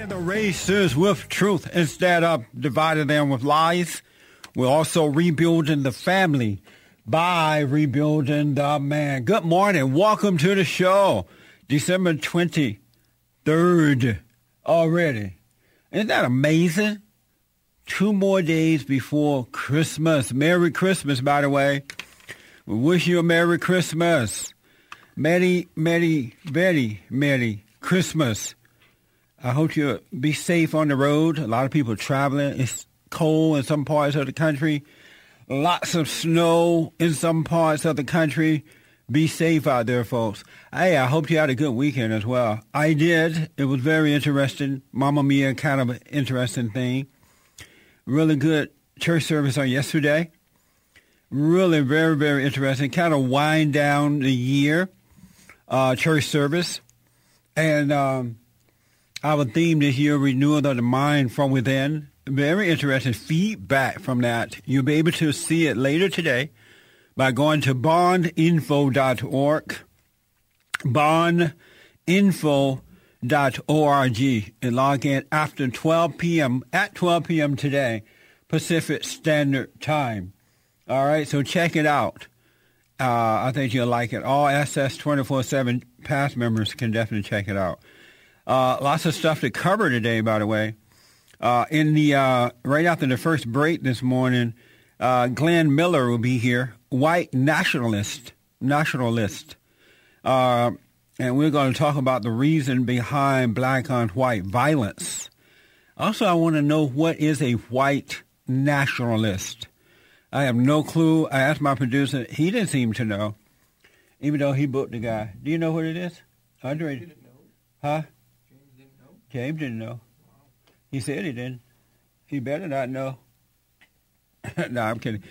Divided the races with truth instead of dividing them with lies. We're also rebuilding the family by rebuilding the man. Good morning. Welcome to the show. December 23rd already. Isn't that amazing? 2 more days before Christmas. Merry Christmas, by the way. We wish you a Merry Christmas. Merry, merry, very merry Christmas. I hope you'll be safe on the road. A lot of people are traveling. It's cold in some parts of the country. Lots of snow in some parts of the country. Be safe out there, folks. Hey, I hope you had a good weekend as well. I did. It was very interesting. Mamma Mia, kind of an interesting thing. Really good church service on yesterday. Really very, very interesting. Kind of wind down the year church service. And our theme this year, renewal of the mind from within. Very interesting feedback from that. You'll be able to see it later today by going to bondinfo.org. Bondinfo.org and log in after 12 p.m. at 12 p.m. today, Pacific Standard Time. All right, so check it out. I think you'll like it. All SS 24/7 past members can definitely check it out. Lots of stuff to cover today, by the way. Right after the first break this morning, Glenn Miller will be here, white nationalist. And we're going to talk about the reason behind black on white violence. Also, I want to know what is a white nationalist. I have no clue. I asked my producer. He didn't seem to know, even though he booked the guy. Do you know what it is? Andre didn't know. Huh? James didn't know. James didn't know. Wow. He said he didn't. He better not know. No, I'm kidding.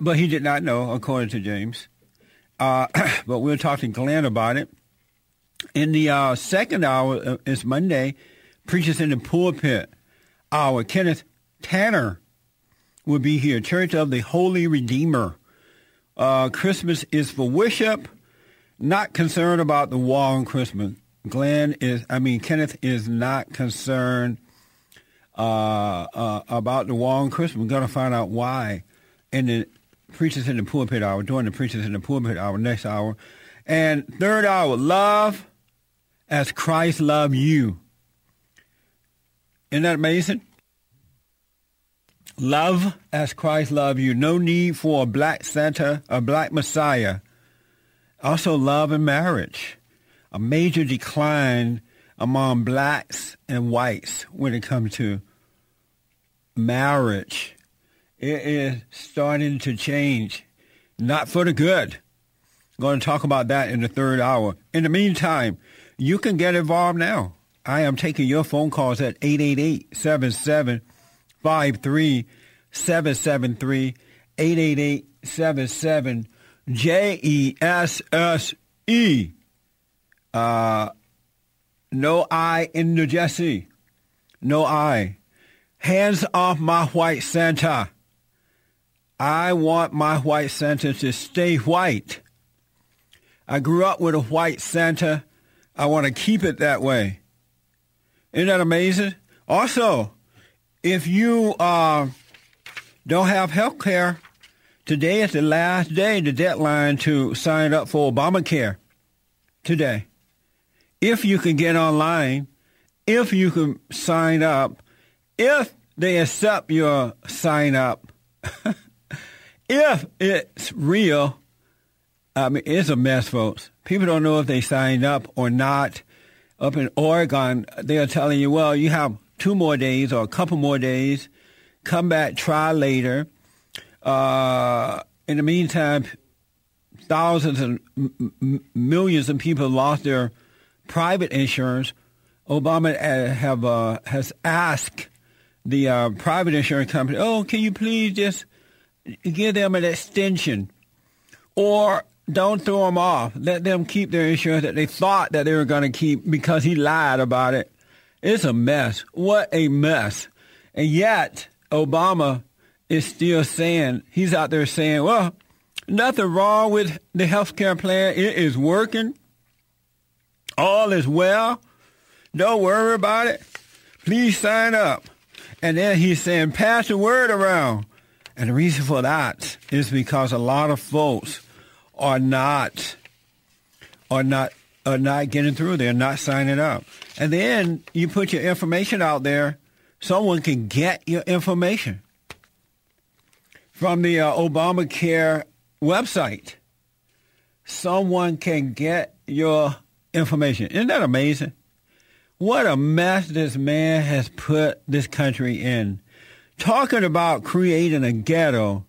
But he did not know, according to James. But we'll talk to Glenn about it. In the second hour, it's Monday, Preachers in the Pulpit Hour. Kenneth Tanner will be here, Church of the Holy Redeemer. Christmas is for worship, not concerned about the war on Christmas. Kenneth is not concerned about the war on Christmas. We're going to find out why in the Preachers in the Pulpit Hour, during the Preachers in the Pulpit Hour, next hour. And third hour, love as Christ loved you. Isn't that amazing? Love as Christ loved you. No need for a black Santa, a black Messiah. Also love and marriage. A major decline among blacks and whites when it comes to marriage. It is starting to change, not for the good. I'm going to talk about that in the third hour. In the meantime, you can get involved now. I am taking your phone calls at 888-775-3773, 888-77-JESSE. No I in the Jesse. No I. Hands off my white Santa. I want my white Santa to stay white. I grew up with a white Santa. I want to keep it that way. Isn't that amazing? Also, if you don't have health care, today is the last day, the deadline to sign up for Obamacare today. If you can get online, if you can sign up, if they accept your sign up, if it's real. I mean, it's a mess, folks. People don't know if they signed up or not. Up in Oregon, they are telling you, well, you have 2 more days or a couple more days. Come back, try later. In the meantime, thousands and millions of people lost their private insurance. Obama has asked the private insurance company, oh, can you please just give them an extension? Or don't throw them off. Let them keep their insurance that they thought that they were going to keep because he lied about it. It's a mess. What a mess. And yet, Obama is still saying, he's out there saying, well, nothing wrong with the health care plan. It is working. All is well. Don't worry about it. Please sign up. And then he's saying, pass the word around. And the reason for that is because a lot of folks are not getting through. They're not signing up. And then you put your information out there. Someone can get your information from the Obamacare website. Someone can get your information. Isn't that amazing? What a mess this man has put this country in. Talking about creating a ghetto.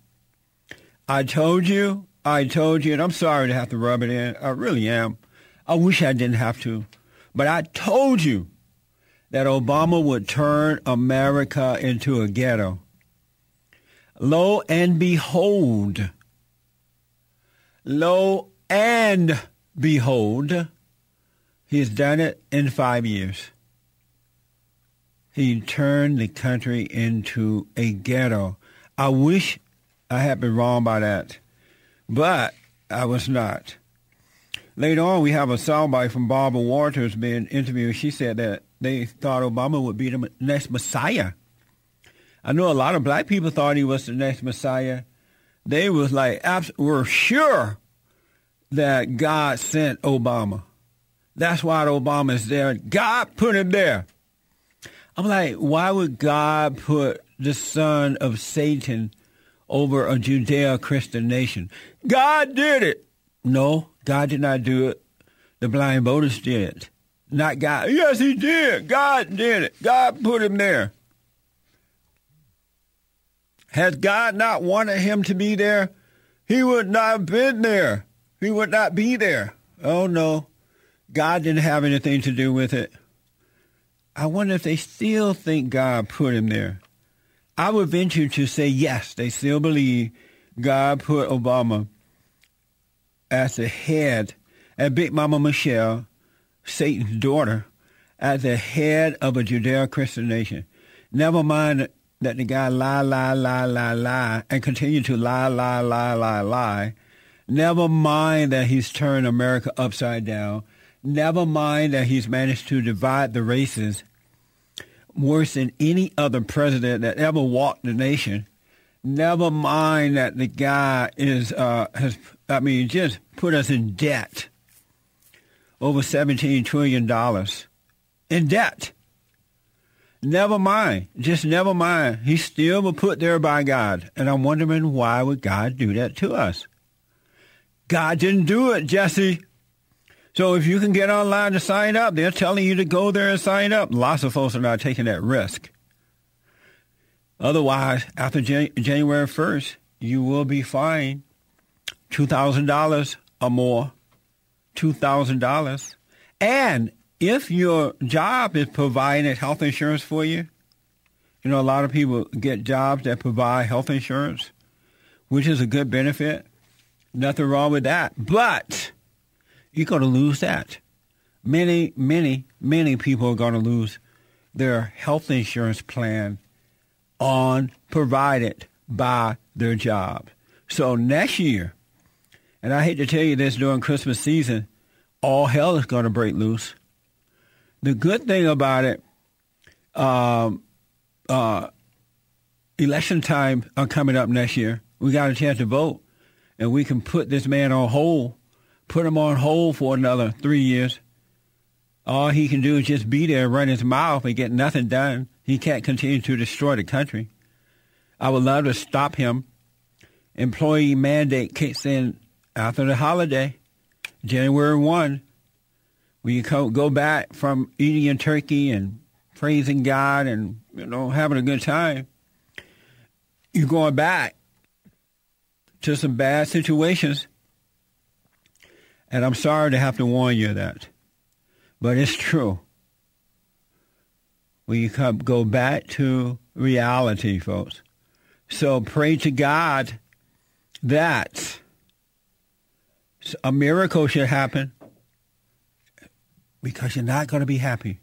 I told you, and I'm sorry to have to rub it in. I really am. I wish I didn't have to. But I told you that Obama would turn America into a ghetto. Lo and behold, he's done it in 5 years. He turned the country into a ghetto. I wish I had been wrong by that, but I was not. Later on, we have a soundbite from Barbara Walters being interviewed. She said that they thought Obama would be the next Messiah. I know a lot of black people thought he was the next Messiah. They was like, were sure that God sent Obama. That's why Obama is there. God put him there. I'm like, why would God put the son of Satan over a Judeo-Christian nation? God did it. No, God did not do it. The blind voters did. Not God. Yes, he did. God did it. God put him there. Has God not wanted him to be there? He would not have been there. He would not be there. Oh, no. God didn't have anything to do with it. I wonder if they still think God put him there. I would venture to say yes, they still believe God put Obama as the head, and Big Mama Michelle, Satan's daughter, as the head of a Judeo-Christian nation. Never mind that the guy lie, and continue to lie. Never mind that he's turned America upside down. Never mind that he's managed to divide the races worse than any other president that ever walked the nation. Never mind that the guy just put us in debt. Over $17 trillion in debt. Never mind. Just never mind. He still was put there by God. And I'm wondering, why would God do that to us? God didn't do it, Jesse. So if you can get online to sign up, they're telling you to go there and sign up. Lots of folks are not taking that risk. Otherwise, after January 1st, you will be fined $2,000 or more. $2,000. And if your job is providing health insurance for you, you know, a lot of people get jobs that provide health insurance, which is a good benefit. Nothing wrong with that. But you're going to lose that. Many, many, many people are going to lose their health insurance plan on provided by their job. So next year, and I hate to tell you this during Christmas season, all hell is going to break loose. The good thing about it, election time are coming up next year. We got a chance to vote, and we can put this man on hold. Put him on hold for another 3 years. All he can do is just be there, run his mouth, and get nothing done. He can't continue to destroy the country. I would love to stop him. Employee mandate kicks in after the holiday, January 1. We go back from eating your turkey and praising God and, you know, having a good time. You're going back to some bad situations. And I'm sorry to have to warn you of that, but it's true. We go back to reality, folks. So pray to God that a miracle should happen, because you're not going to be happy.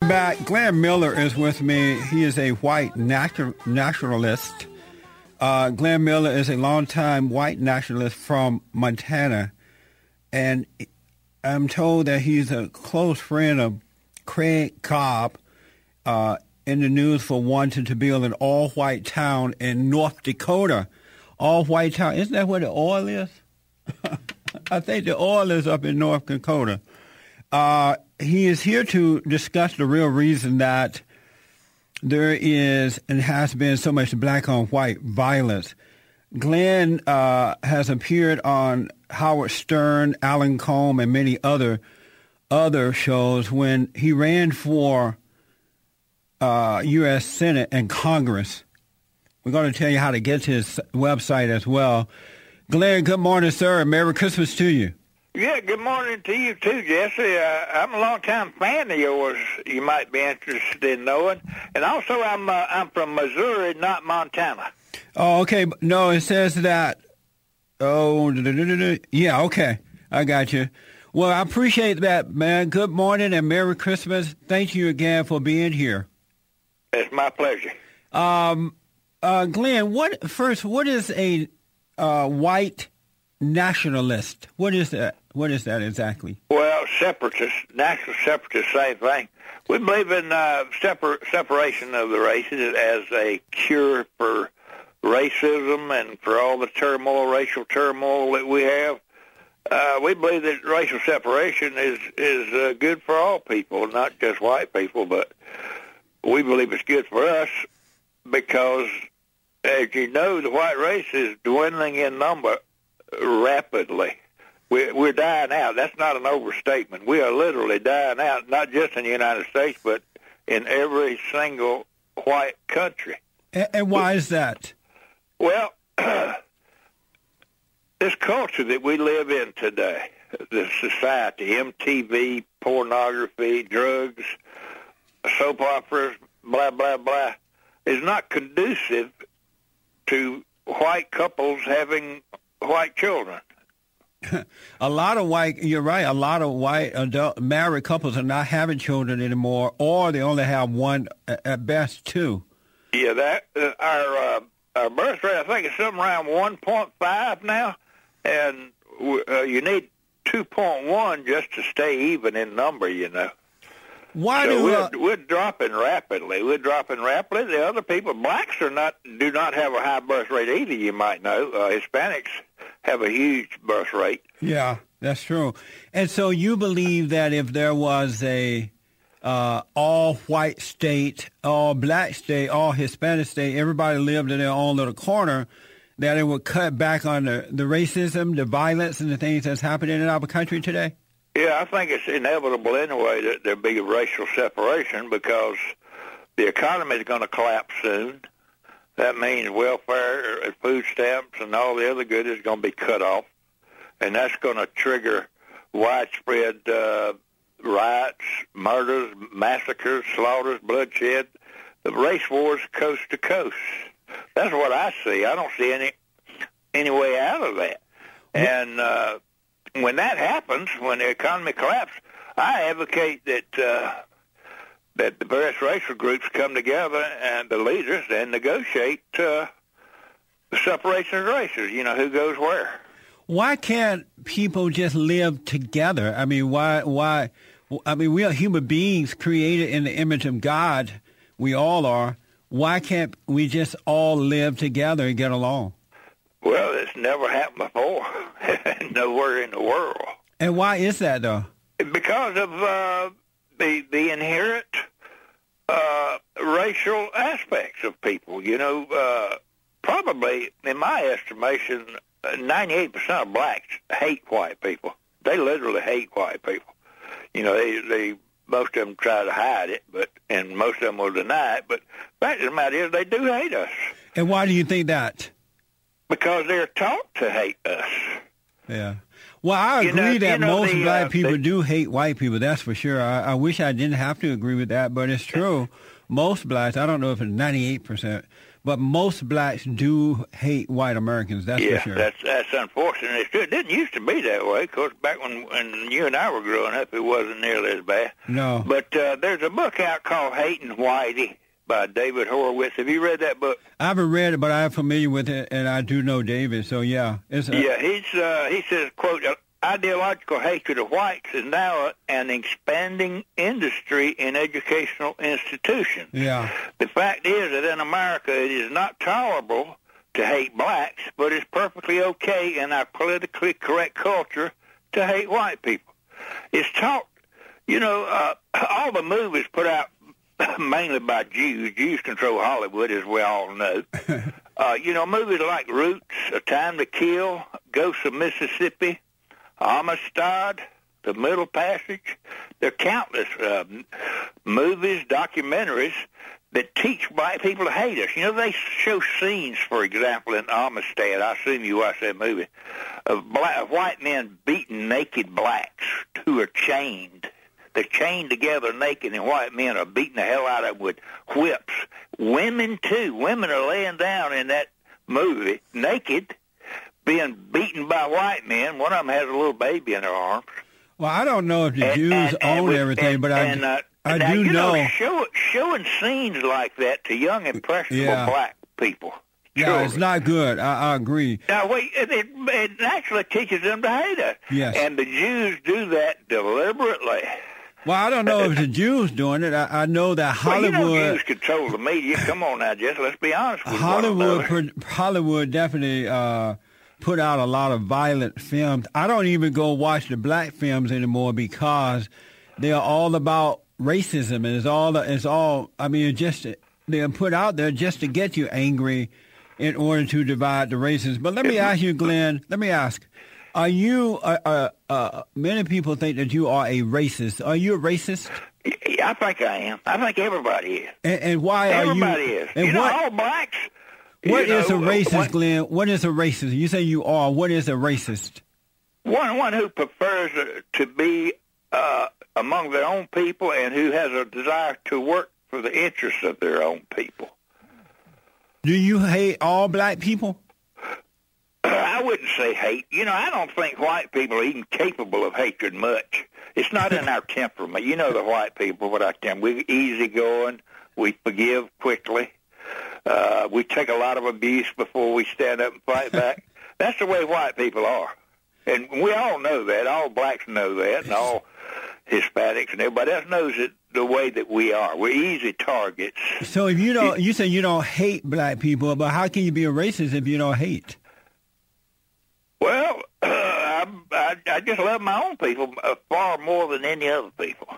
Back, Glenn Miller is with me. He is a white nationalist. Glenn Miller is a longtime white nationalist from Montana. And I'm told that he's a close friend of Craig Cobb, in the news for wanting to build an all-white town in North Dakota. All-white town. Isn't that where the oil is? I think the oil is up in North Dakota. He is here to discuss the real reason that there is and has been so much black on white violence. Glenn has appeared on Howard Stern, Alan Colmes, and many other shows when he ran for U.S. Senate and Congress. We're going to tell you how to get to his website as well. Glenn, good morning, sir. Merry Christmas to you. Yeah, good morning to you, too, Jesse. I'm a long-time fan of yours, you might be interested in knowing. And also, I'm from Missouri, not Montana. Oh, okay. No, it says that. Oh, yeah, okay. I got you. Well, I appreciate that, man. Good morning and Merry Christmas. Thank you again for being here. It's my pleasure. Glenn, what is a white nationalist? What is that? What is that exactly? Well, separatists, national separatists, same thing. We believe in separation of the races as a cure for racism and for all the turmoil, racial turmoil that we have. We believe that racial separation is good for all people, not just white people, but we believe it's good for us because, as you know, the white race is dwindling in number rapidly. We're dying out. That's not an overstatement. We are literally dying out, not just in the United States, but in every single white country. And why is that? Well, this culture that we live in today, the society, MTV, pornography, drugs, soap operas, blah, blah, blah, is not conducive to white couples having white children. You're right, a lot of white adult married couples are not having children anymore, or they only have one, at best two. Yeah, our birth rate, I think, is something around 1.5 now, and you need 2.1 just to stay even in number, you know. We're dropping rapidly. The other people, blacks do not have a high birth rate either, you might know. Hispanics have a huge birth rate. Yeah, that's true. And so you believe that if there was a all-white state, all-black state, all-Hispanic state, everybody lived in their own little corner, that it would cut back on the racism, the violence, and the things that's happening in our country today? Yeah, I think it's inevitable anyway that there'll be racial separation because the economy is going to collapse soon. That means welfare and food stamps and all the other good is going to be cut off, and that's going to trigger widespread riots, murders, massacres, slaughters, bloodshed, the race wars coast to coast. That's what I see. I don't see any way out of that. And when that happens, when the economy collapses, I advocate that the various racial groups come together and the leaders and negotiate the separation of races, you know, who goes where. Why can't people just live together? I mean, why? I mean, we are human beings created in the image of God. We all are. Why can't we just all live together and get along? Well, it's never happened before, nowhere in the world. And why is that, though? Because of the inherent racial aspects of people. You know, probably, in my estimation, 98% of blacks hate white people. They literally hate white people. You know, they most of them try to hide it, and most of them will deny it. But the fact of the matter is, they do hate us. And why do you think that? Because they're taught to hate us. Yeah. Well, I agree most black people do hate white people, that's for sure. I wish I didn't have to agree with that, but it's true. Most blacks, I don't know if it's 98%, but most blacks do hate white Americans, that's for sure. Yeah, that's unfortunate. It's true. It didn't used to be that way. Of course, back when you and I were growing up, it wasn't nearly as bad. No. But there's a book out called Hating Whitey by David Horowitz. Have you read that book? I haven't read it, but I am familiar with it, and I do know David, so yeah. He says, quote, ideological hatred of whites is now an expanding industry in educational institutions. Yeah. The fact is that in America it is not tolerable to hate blacks, but it's perfectly okay in our politically correct culture to hate white people. It's taught, you know, all the movies put out mainly by Jews. Jews control Hollywood, as we all know. You know, movies like Roots, A Time to Kill, Ghosts of Mississippi, Amistad, The Middle Passage. There are countless movies, documentaries that teach white people to hate us. You know, they show scenes, for example, in Amistad, I assume you watched that movie, of white men beating naked blacks who are chained. They're chained together naked, and white men are beating the hell out of them with whips. Women, too. Women are laying down in that movie naked, being beaten by white men. One of them has a little baby in their arms. Well, I don't know if the Jews own everything, but I do know. Showing scenes like that to young, impressionable black people. Children. Yeah, it's not good. I agree. Now, wait, it actually teaches them to hate us. Yes. And the Jews do that deliberately. Well, I don't know if the Jews doing it. I know that Hollywood... Well, you know Jews control the media. Come on now, Jess, let's be honest with Hollywood definitely... put out a lot of violent films. I don't even go watch the black films anymore because they're all about racism, and it's all. I mean, just they're put out there just to get you angry, in order to divide the races. But let me ask you, Glenn. Let me ask: are you? Many people think that you are a racist. Are you a racist? I think I am. I think everybody is. And why everybody are you? Everybody is. You know, all blacks. What is a racist, Glenn? What is a racist? You say you are. What is a racist? One who prefers to be among their own people and who has a desire to work for the interests of their own people. Do you hate all black people? I wouldn't say hate. You know, I don't think white people are even capable of hatred much. It's not in our temperament. You know the white people, what I tell them. We're easygoing. We forgive quickly. We take a lot of abuse before we stand up and fight back. That's the way white people are. And we all know that. All blacks know that, and all Hispanics and everybody else knows it, the way that we are. We're easy targets. So if you don't, you say you don't hate black people, but how can you be a racist if you don't hate? Well, I just love my own people far more than any other people.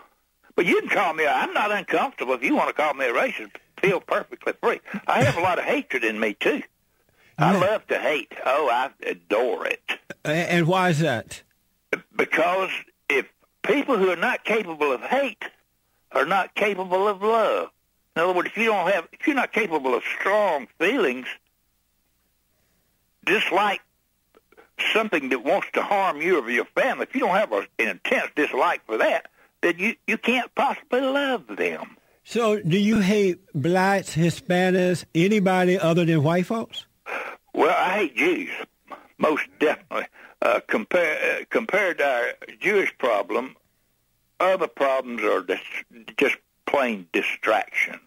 But you can call me, I'm not uncomfortable if you want to call me a racist. Feel perfectly free. I have a lot of hatred in me, too. I love to hate. Oh, I adore it. And why is that? Because if people who are not capable of hate are not capable of love. In other words, if you're not capable of strong feelings, dislike something that wants to harm you or your family, if you don't have an intense dislike for that, then you can't possibly love them. So do you hate blacks, Hispanics, anybody other than white folks? Well, I hate Jews, most definitely. Compared to our Jewish problem, other problems are just plain distractions.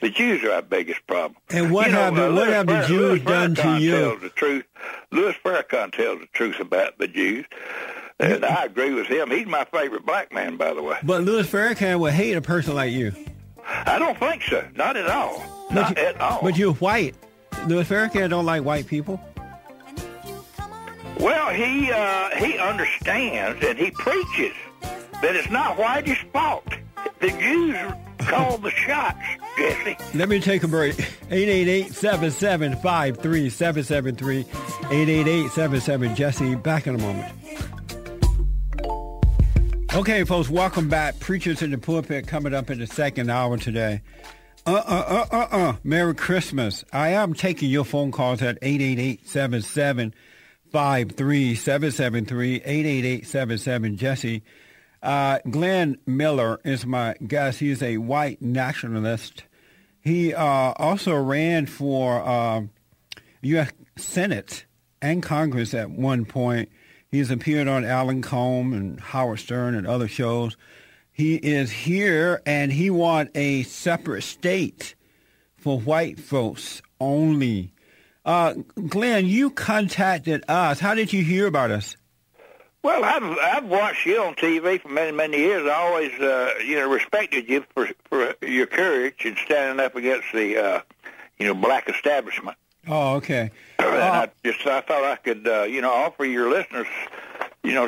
The Jews are our biggest problem. And what have the Jews done to you? Tells the truth. Louis Farrakhan tells the truth about the Jews. And I agree with him. He's my favorite black man, by the way. But Louis Farrakhan would hate a person like you. I don't think so. Not at all. Not at all. But you're white. Louis Farrakhan don't like white people. Well, he understands and he preaches that it's not whitey's fault. The Jews call the shots, Jesse. Let me take a break. 888-775-3773. 888-77-JESSE. Back in a moment. Okay, folks, welcome back. Preachers in the Pulpit coming up in the second hour today. Merry Christmas. I am taking your phone calls at 888-77-53-773, 888-77-JESSE. Glenn Miller is my guest. He's a white nationalist. He also ran for U.S. Senate and Congress at one point. He's appeared on Alan Colmes and Howard Stern and other shows. He is here, and he wants a separate state for white folks only. Glenn, you contacted us. How did you hear about us? Well, I've watched you on TV for many, many years. I always, respected you for your courage in standing up against the, black establishment. Oh, okay. I thought I could, offer your listeners,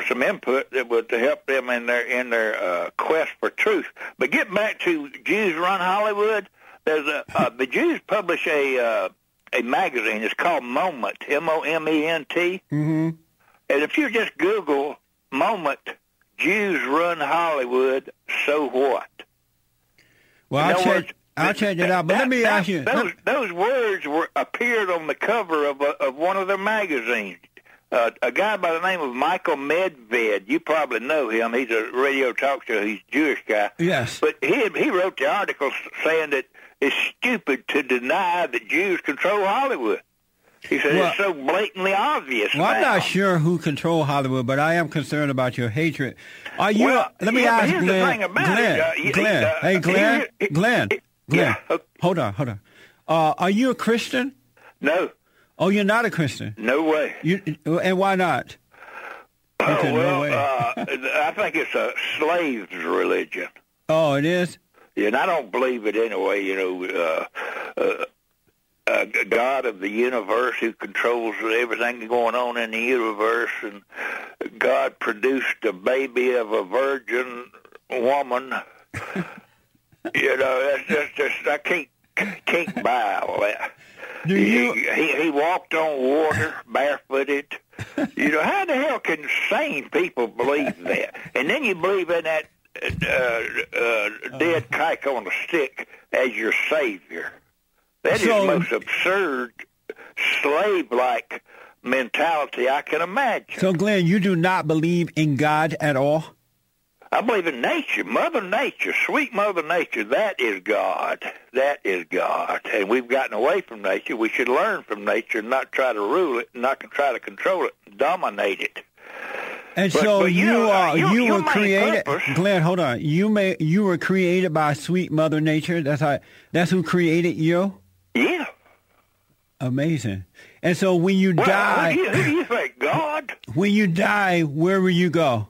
some input that would to help them in their quest for truth. But get back to Jews Run Hollywood. There's the Jews publish a magazine. It's called Moment, M-O-M-E-N-T. Mm-hmm. And if you just Google Moment, Jews Run Hollywood, so what? Well, I'll check it out, but let me ask you. Those words appeared on the cover of one of their magazines. A guy by the name of Michael Medved, you probably know him. He's a radio talk show. He's a Jewish guy. Yes. But he wrote the article saying that it's stupid to deny that Jews control Hollywood. He said it's so blatantly obvious. Well, I'm not sure who controls Hollywood, but I am concerned about your hatred. Are you? Well, let me ask Glenn. The thing about Glenn. Yeah. Hold on. Are you a Christian? No. Oh, you're not a Christian? No way. And why not? I think it's a slave's religion. Oh, it is? Yeah, and I don't believe it anyway, God of the universe who controls everything going on in the universe, and God produced a baby of a virgin woman. That's just I can't buy all that. He walked on water barefooted. How the hell can sane people believe that? And then you believe in that dead kike on a stick as your savior. That is the most absurd, slave-like mentality I can imagine. So, Glenn, you do not believe in God at all? I believe in nature, Mother Nature, sweet Mother Nature. That is God. And we've gotten away from nature. We should learn from nature and not try to rule it, not try to control it, dominate it. And you were created, Glenn. Hold on. You were created by sweet Mother Nature. That's who created you. Yeah. Amazing. And so when you die, who do you think, God? When you die, where will you go?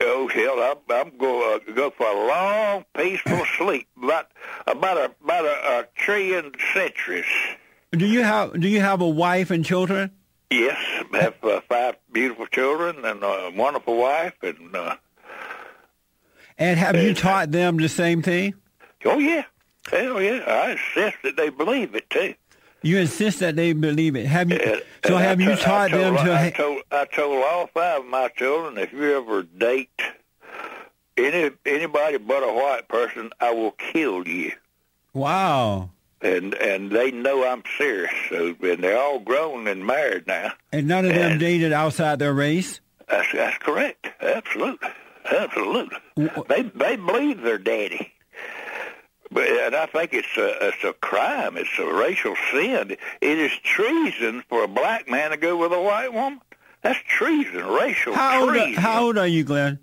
Oh hell, I'm going to go for a long, peaceful sleep, about a trillion centuries. Do you have a wife and children? Yes, I have 5 beautiful children and a wonderful wife. And have you taught them the same thing? Oh, yeah. Hell, yeah. I insist that they believe it, too. You insist that they believe it. I told all 5 of my children, if you ever date anybody but a white person, I will kill you. Wow. And they know I'm serious, and they're all grown and married now. And none of them dated outside their race? That's correct. Absolutely. They believe they're daddy. And I think it's a crime. It's a racial sin. It is treason for a black man to go with a white woman. That's treason, racial treason. How old are you, Glenn?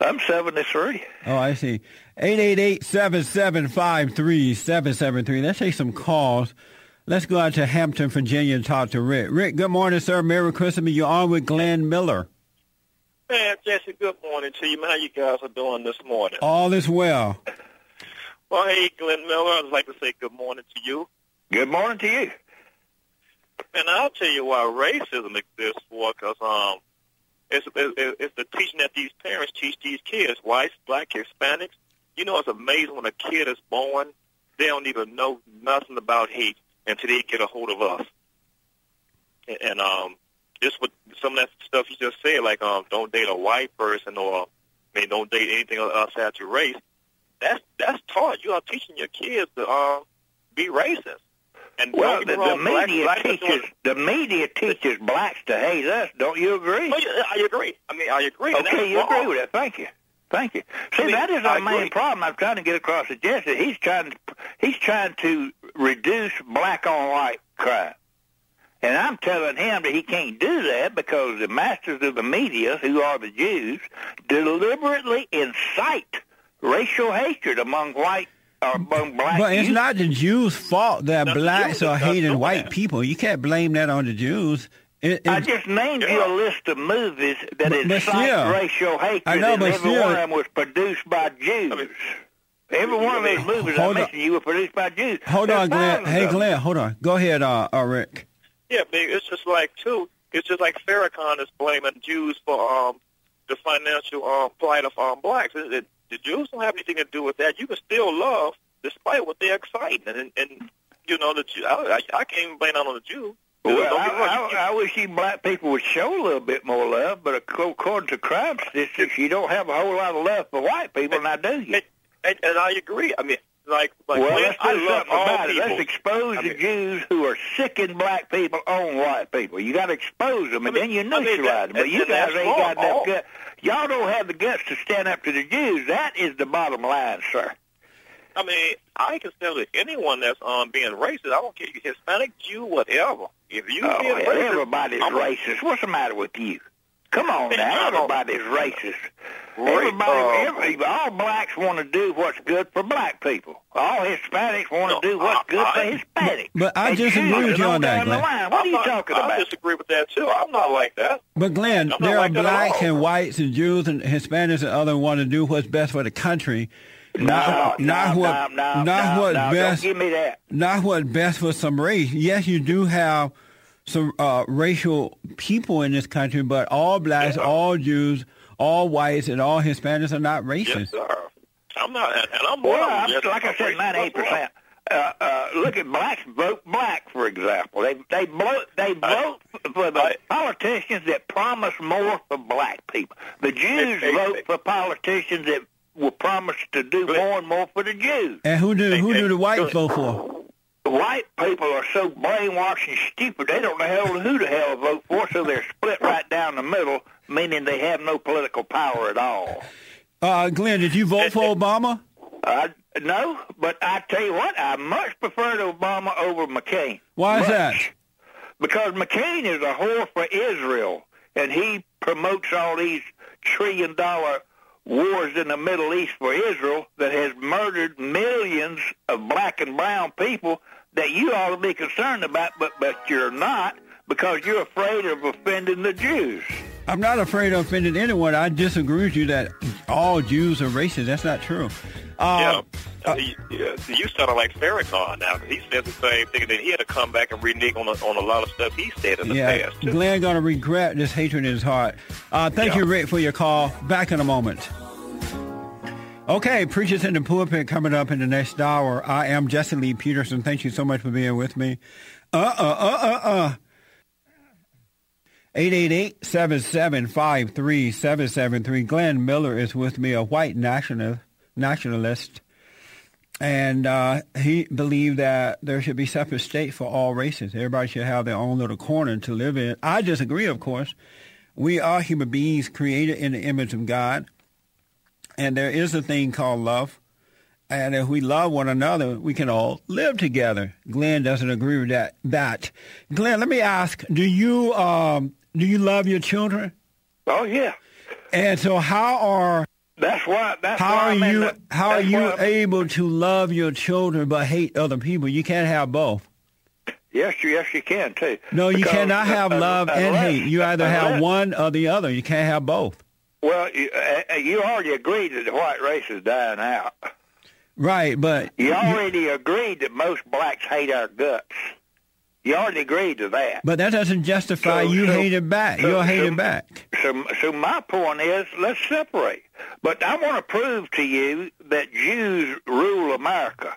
I'm 73. Oh, I see. 888-775-3773. Let's take some calls. Let's go out to Hampton, Virginia, and talk to Rick. Rick, good morning, sir. Merry Christmas. You're on with Glenn Miller. Man, Jesse, good morning to you. How you guys are doing this morning? All is well. Well, hey, Glenn Miller, I'd like to say good morning to you. Good morning to you. And I'll tell you why racism exists for, because it's the teaching that these parents teach these kids, whites, black, Hispanics. It's amazing when a kid is born, they don't even know nothing about hate until they get a hold of us. And just with some of that stuff you just said, like don't date a white person or don't date anything outside your race, that's taught. You are teaching your kids to be racist. And well, the media teaches blacks to hate us. Don't you agree? Well, I agree. I agree. Okay, you agree with that. Thank you. See, that is our main problem. I'm trying to get across to Jesse. He's trying to reduce black on white crime, and I'm telling him that he can't do that because the masters of the media, who are the Jews, deliberately incite racial hatred among white. But it's not the Jews' fault that blacks are hating white people. You can't blame that on the Jews. I just named you a list of movies that incite racial hatred, and every one of them was produced by Jews. Every one of those movies I mentioned you were produced by Jews. Hold on, Glenn. Hey, Glenn, hold on. Go ahead, Rick. Yeah, it's just like, too, it's just like Farrakhan is blaming Jews for the financial plight of blacks. The Jews don't have anything to do with that. You can still love despite what they're exciting. And you know, I can't even blame that on the Jews. Well, I wish you black people would show a little bit more love, but according to crime statistics, you don't have a whole lot of love for white people, and I do you. And I agree. I mean, well, let's do something about it. Let's expose the Jews who are sicking black people on white people. You got to expose them, and then you neutralize them. But you guys ain't got enough guts. Y'all don't have the guts to stand up to the Jews. That is the bottom line, sir. I mean, I can tell anyone that's being racist. I don't care, Hispanic, Jew, whatever. If you being racist, everybody's racist. What's the matter with you? Come on now, everybody's racist. All blacks want to do what's good for black people. All Hispanics want to do what's good for Hispanics. But I disagree with you on that, Glenn. What are you talking about? I disagree with that, too. I'm not like that. But, Glenn, there are blacks and whites and Jews and Hispanics and others who want to do what's best for the country. Not what's best for some race. Yes, you do have some racial people in this country, but all blacks, all Jews, all whites, and all Hispanics are not racist. Yes, sir. I'm not, and I'm like I said, 98%. Look at blacks vote black, for example. They vote for the politicians that promise more for black people. The Jews vote for politicians that will promise to do more and more for the Jews. And who do the whites vote for? The white people are so brainwashed and stupid, they don't know who the hell to vote for, so they're split right down the middle, meaning they have no political power at all. Glenn, did you vote for Obama? No, but I tell you what, I much preferred Obama over McCain. Why is that? Because McCain is a whore for Israel, and he promotes all these trillion-dollar wars in the Middle East for Israel that has murdered millions of black and brown people that you ought to be concerned about, but you're not, because you're afraid of offending the Jews. I'm not afraid of offending anyone. I disagree with you that all Jews are racist. That's not true. You sound like Farrakhan now. He said the same thing, that he had to come back and renege on a lot of stuff he said in the past. Too. Glenn going to regret this hatred in his heart. Thank you, Rick, for your call. Back in a moment. Okay, Preachers in the Pulpit coming up in the next hour. I am Jesse Lee Peterson. Thank you so much for being with me. 888-775-3773. Glenn Miller is with me, a white nationalist, and he believed that there should be separate state for all races. Everybody should have their own little corner to live in. I disagree, of course. We are human beings created in the image of God, and there is a thing called love. And if we love one another, we can all live together. Glenn doesn't agree with that. Glenn, let me ask, do you love your children? Oh yeah. And so how are you able to love your children but hate other people? You can't have both. Yes, you can too. No, you cannot have love and hate. You either have one or the other. You can't have both. Well, you already agreed that the white race is dying out. Right, but you already agreed that most blacks hate our guts. You already agreed to that. But that doesn't justify you hating back. You'll hate it back. So my point is, let's separate. But I want to prove to you that Jews rule America.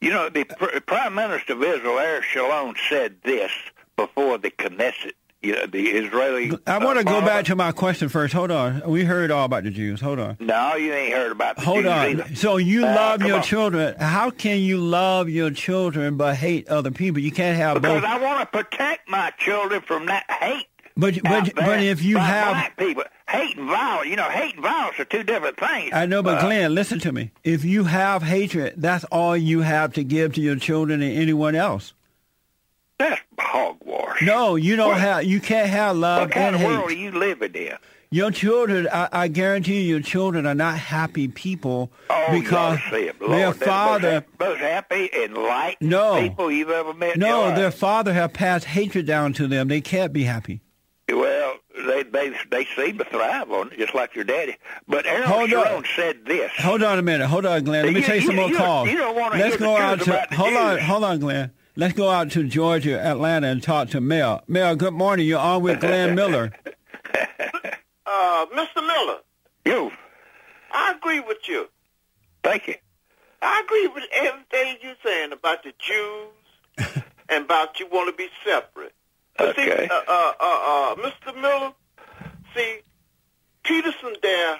You know, the Prime Minister of Israel, Ariel Sharon, said this before the Knesset, the Israeli... I want to go back to my question first. Hold on. We heard all about the Jews. Hold on. No, you ain't heard about the Jews either. So you love your children. How can you love your children but hate other people? You can't have both. Because I want to protect my children from that hate. But if you have... black people. Hate and violence. You know, hate and violence are two different things. I know, but Glenn, listen to me. If you have hatred, that's all you have to give to your children and anyone else. That's hogwash. No, you don't have. You can't have love and hate. What kind of world are you living in? Your children, I guarantee you, your children are not happy people because their father... Most happy, enlightened people you've ever met. No, their father have passed hatred down to them. They can't be happy. Well, they seem to thrive on it, just like your daddy. But Ariel Sharon said this. Hold on a minute. Hold on, Glenn. Let me take some more calls. You don't want to hear the truth about the Jews. Hold on, Glenn. Let's go out to Georgia, Atlanta, and talk to Mel. Mel, good morning. You're on with Glenn Miller. Mr. Miller. You. I agree with you. Thank you. I agree with everything you're saying about the Jews and about you want to be separate. Okay. See, Mr. Miller, see, Peterson there,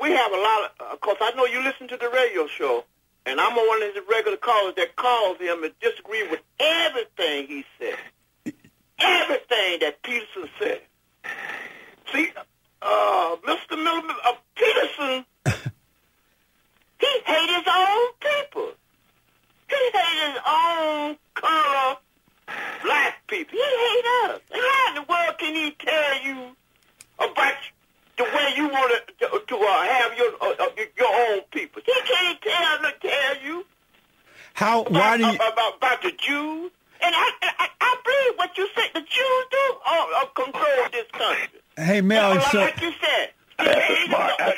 we have a lot of course, I know you listen to the radio show, and I'm one of the regular callers that calls him and disagree with everything he said. Everything that Peterson said. See, Mr. Miller, Peterson, he hates his own people. He hates his own color, black people. He hates us. How in the world can he tell you about the way you want to have your own people? He can't tell you. How? Why do you about the Jews? And I believe what you said. The Jews do control this country. Hey, Mel, so like you said, that's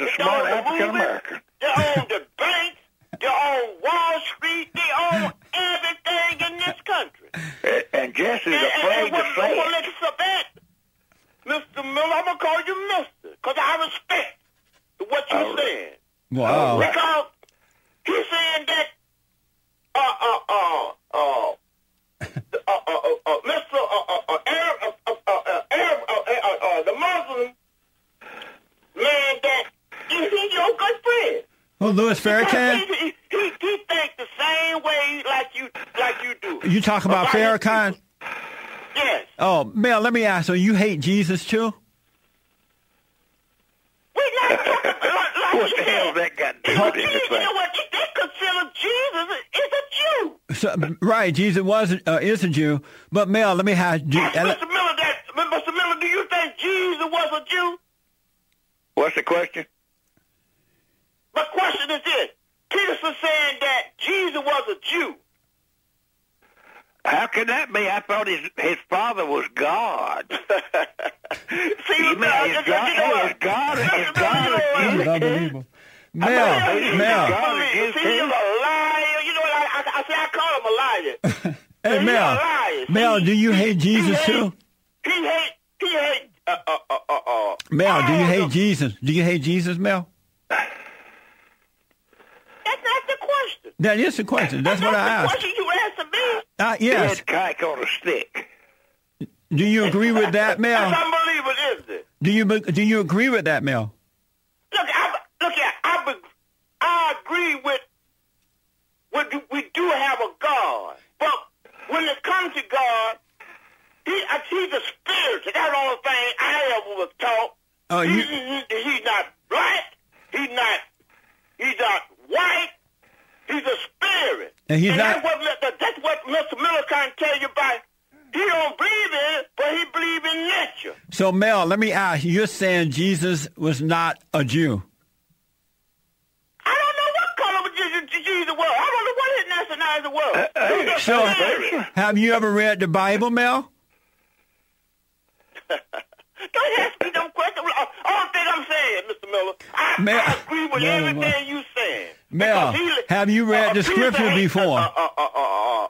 a smart African American. They own the banks. They own Wall Street. They own everything in this country. And Jesse's afraid to say it. Mr. Miller, I'm gonna call you Mister, because I respect what you're saying. Wow. Because he's saying that. The Muslim man that he's your good friend. Oh, Louis Farrakhan. He thinks the same way like you do. You talk about Farrakhan? Yes. Oh, Mel, let me ask you: you hate Jesus too? We not talking about what the hell that got to do with anything? You know what? They consider Jesus is a Jew. So, right, Jesus is a Jew, but Mel, let me ask you. Mr. Miller, do you think Jesus was a Jew? What's the question? My question is this: Peterson saying that Jesus was a Jew. How can that be? I thought his father was God. See, his God is Mel. See, you're a liar. You know what? I call him a liar. Hey, Mel, do you hate Jesus too? Mel, do you hate Jesus? Do you hate Jesus, Mel? That's not the question. That is the question. That's what I asked. That's the question you asked me. Yes. Dead kike on a stick. Do you agree with that, Mel? That's unbelievable, isn't it? Do you agree with that, Mel? Look, I agree with we do have a God, but when it comes to God, he's a spirit. That's the only thing I ever was taught. He's not black. He's not white. He's a spirit. That's what Mr. Miller can tell you about. He don't believe in it, but he believes in nature. So, Mel, let me ask you. You're saying Jesus was not a Jew. I don't know what color Jesus was. I don't know what his nationality was. Have you ever read the Bible, Mel? Don't ask me no questions. All thing I'm saying, Mr. Miller, I agree with everything you're saying. Mel, have you read the scripture before? All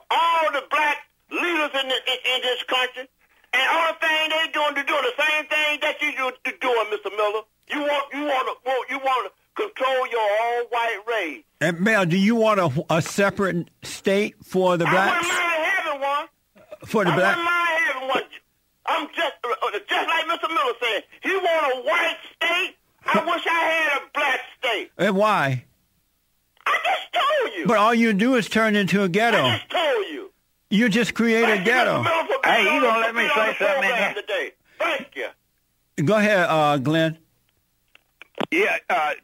the black leaders in this country, and all the thing they're doing, they're doing the same thing that you're doing, Mr. Miller. You want to control your own white race. And Mel, do you want a separate state for the blacks? I wouldn't mind having one. For the blacks. I'm just like Mr. Miller said. He want a white state. I wish I had a black state. And why? I just told you. But all you do is turn into a ghetto. I just told you. You just create a ghetto. Hey, you gonna let me say something in here today? Thank you. Go ahead, Glenn. Yeah,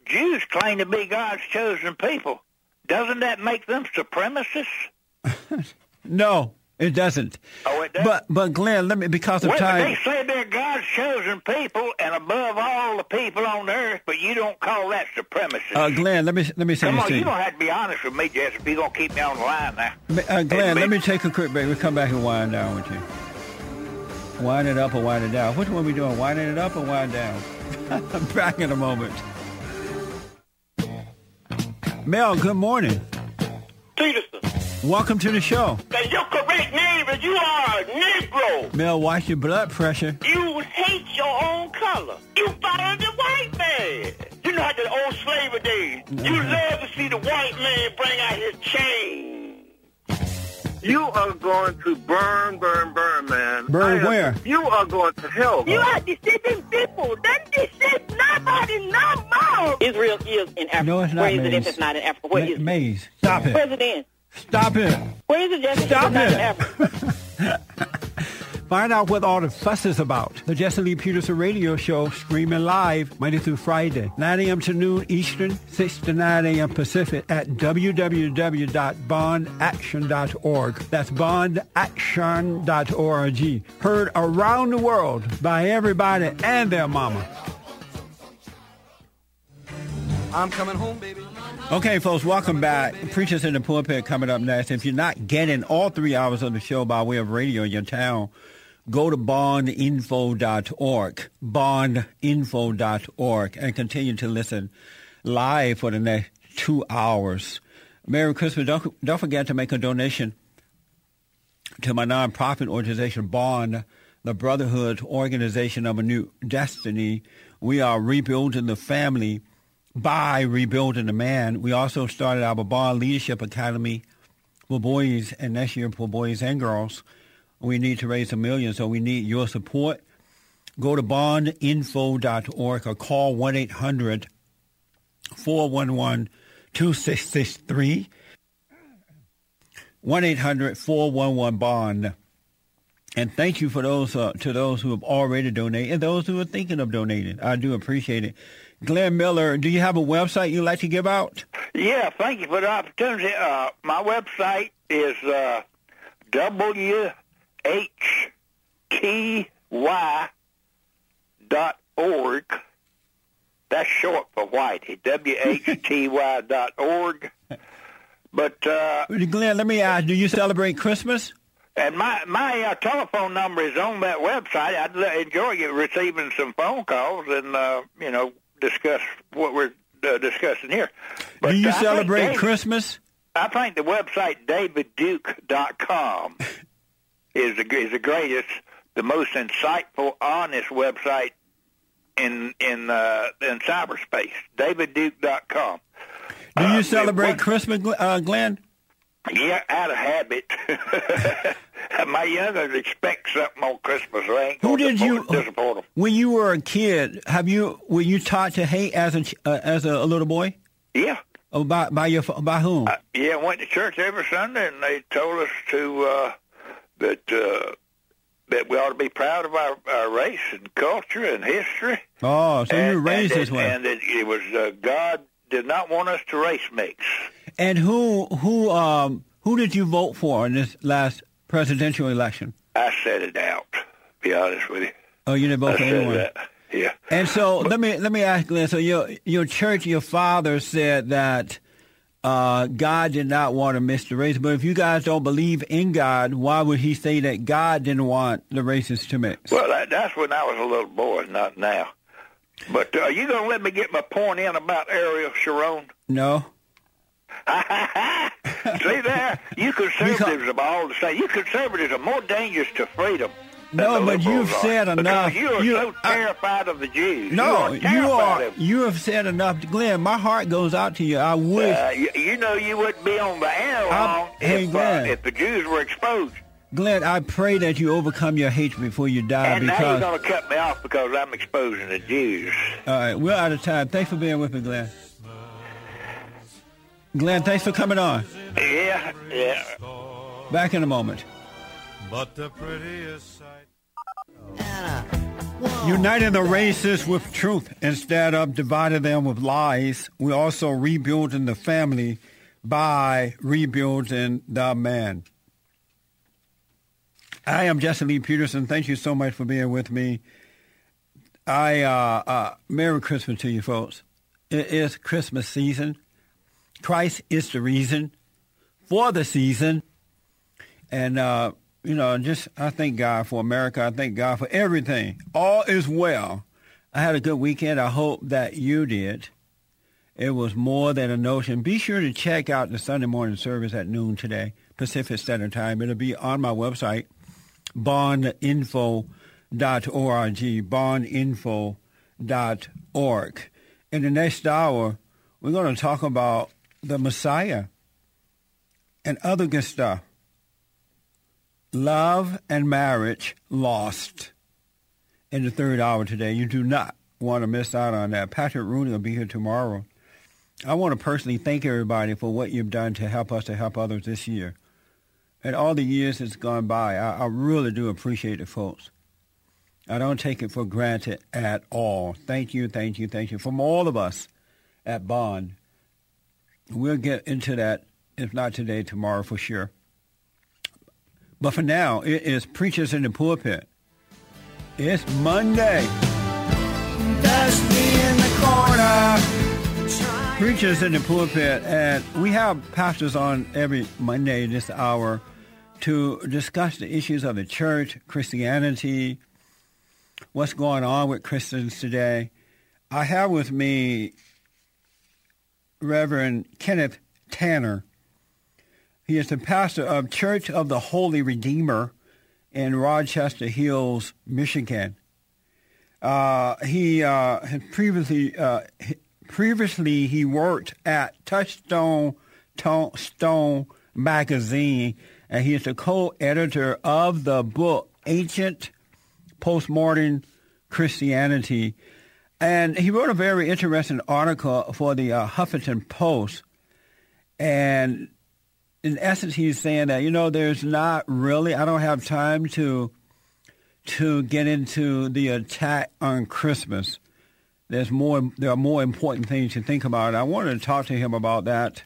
Jews claim to be God's chosen people. Doesn't that make them supremacists? No. It doesn't. Oh, it doesn't. But Glenn, let me, because of time. They say they're God's chosen people and above all the people on earth, but you don't call that supremacy. Glenn, let me say this to you. Come on, you don't have to be honest with me, Jess, if you're going to keep me on the line now. Glenn, let me take a quick break. We'll come back and wind down with you. Wind it up or wind it down? Which one are we doing? Winding it up or wind down? I'm back in a moment. Mel, good morning. Peterson. Welcome to the show. That's your correct name, but you are a Negro. Mel, watch your blood pressure. You hate your own color. You follow the white man. You know how the old slavery days. You love to see the white man bring out his chain. You are going to burn, man. Burn where? You are going to hell. You are deceiving people. Don't deceive nobody no more. Israel is in Africa. No, it's not. Where is it if it's not in Africa? Where is Maze? Stop it. President. Stop it. Where is it, Jesse? Stop it. Find out what all the fuss is about. The Jesse Lee Peterson radio show, streaming live Monday through Friday, 9 a.m. to noon Eastern, 6 to 9 a.m. Pacific at www.bondaction.org. That's bondaction.org. Heard around the world by everybody and their mama. I'm coming home, baby. Okay, folks, welcome back. Preachers in the Pulpit coming up next. If you're not getting all 3 hours of the show by way of radio in your town, go to bondinfo.org, bondinfo.org, and continue to listen live for the next 2 hours. Merry Christmas. Don't forget to make a donation to my nonprofit organization, Bond, the Brotherhood Organization of a New Destiny. We are rebuilding the family by rebuilding the man. We also started our Bond Leadership Academy for boys, and next year for boys and girls. We need to raise $1 million, so we need your support. Go to bondinfo.org or call 1-800-411-2663. 1-800-411-BOND. And thank you for those to those who have already donated and those who are thinking of donating. I do appreciate it. Glenn Miller, do you have a website you'd like to give out? Yeah, thank you for the opportunity. My website is WHTY.org. That's short for Whitey, WHTY.org. But, Glenn, let me ask, do you celebrate Christmas? And my telephone number is on that website. I'd enjoy receiving some phone calls and, discuss what we're discussing here. But do you celebrate Christmas? I think the website davidduke.com is the greatest, the most insightful, honest website in cyberspace. Davidduke.com. Do you celebrate Christmas, Glenn? Yeah, out of habit. My youngers expect something on Christmas. So I ain't going to disappoint them. When you were a kid, were you taught to hate as a little boy? Yeah. Oh, by whom? Yeah, I went to church every Sunday, and they told us to that we ought to be proud of our race and culture and history. Oh, so you were raised this way. And it was God did not want us to race mix. And who did you vote for in this last presidential election? I set it out, to be honest with you. Oh, you didn't vote for anyone? Yeah. And so let me ask, Glenn. So your church, your father said that God did not want to miss the race. But if you guys don't believe in God, why would he say that God didn't want the races to mix? Well, that's when I was a little boy, not now. But are you going to let me get my point in about Ariel Sharon? No. See there? You conservatives are all the same. You conservatives are more dangerous to freedom. No, but you've said enough. You are so terrified of the Jews. No, you have said enough. Glenn, my heart goes out to you. I wish. You know you wouldn't be on the air long if the Jews were exposed. Glenn, I pray that you overcome your hatred before you die. And now you're going to cut me off because I'm exposing the Jews. All right, we're out of time. Thanks for being with me, Glenn. Glenn, thanks for coming on. Yeah. Back in a moment. But the prettiest sight. Uniting the races with truth instead of dividing them with lies. We're also rebuilding the family by rebuilding the man. I am Jesse Lee Peterson. Thank you so much for being with me. Merry Christmas to you folks. It is Christmas season. Christ is the reason for the season. And, I thank God for America. I thank God for everything. All is well. I had a good weekend. I hope that you did. It was more than a notion. Be sure to check out the Sunday morning service at noon today, Pacific Standard Time. It'll be on my website, bondinfo.org, bondinfo.org. In the next hour, we're going to talk about the Messiah and other good stuff. Love and marriage lost in the third hour today. You do not want to miss out on that. Patrick Rooney will be here tomorrow. I want to personally thank everybody for what you've done to help us to help others this year. And all the years that's gone by, I really do appreciate it, folks. I don't take it for granted at all. Thank you, thank you, thank you. From all of us at Bond, we'll get into that, if not today, tomorrow for sure. But for now, it is Preachers in the Pulpit. It's Monday. That's me in the corner. Preachers in the Pulpit. And we have pastors on every Monday this hour to discuss the issues of the church, Christianity, what's going on with Christians today. I have with me Reverend Kenneth Tanner. He is the pastor of Church of the Holy Redeemer in Rochester Hills, Michigan. He previously he worked at Touchstone magazine, and he is the co-editor of the book Ancient Postmodern Christianity. And he wrote a very interesting article for the Huffington Post, and in essence, he's saying that, there's not really, I don't have time to get into the attack on Christmas. There are more important things to think about. I wanted to talk to him about that.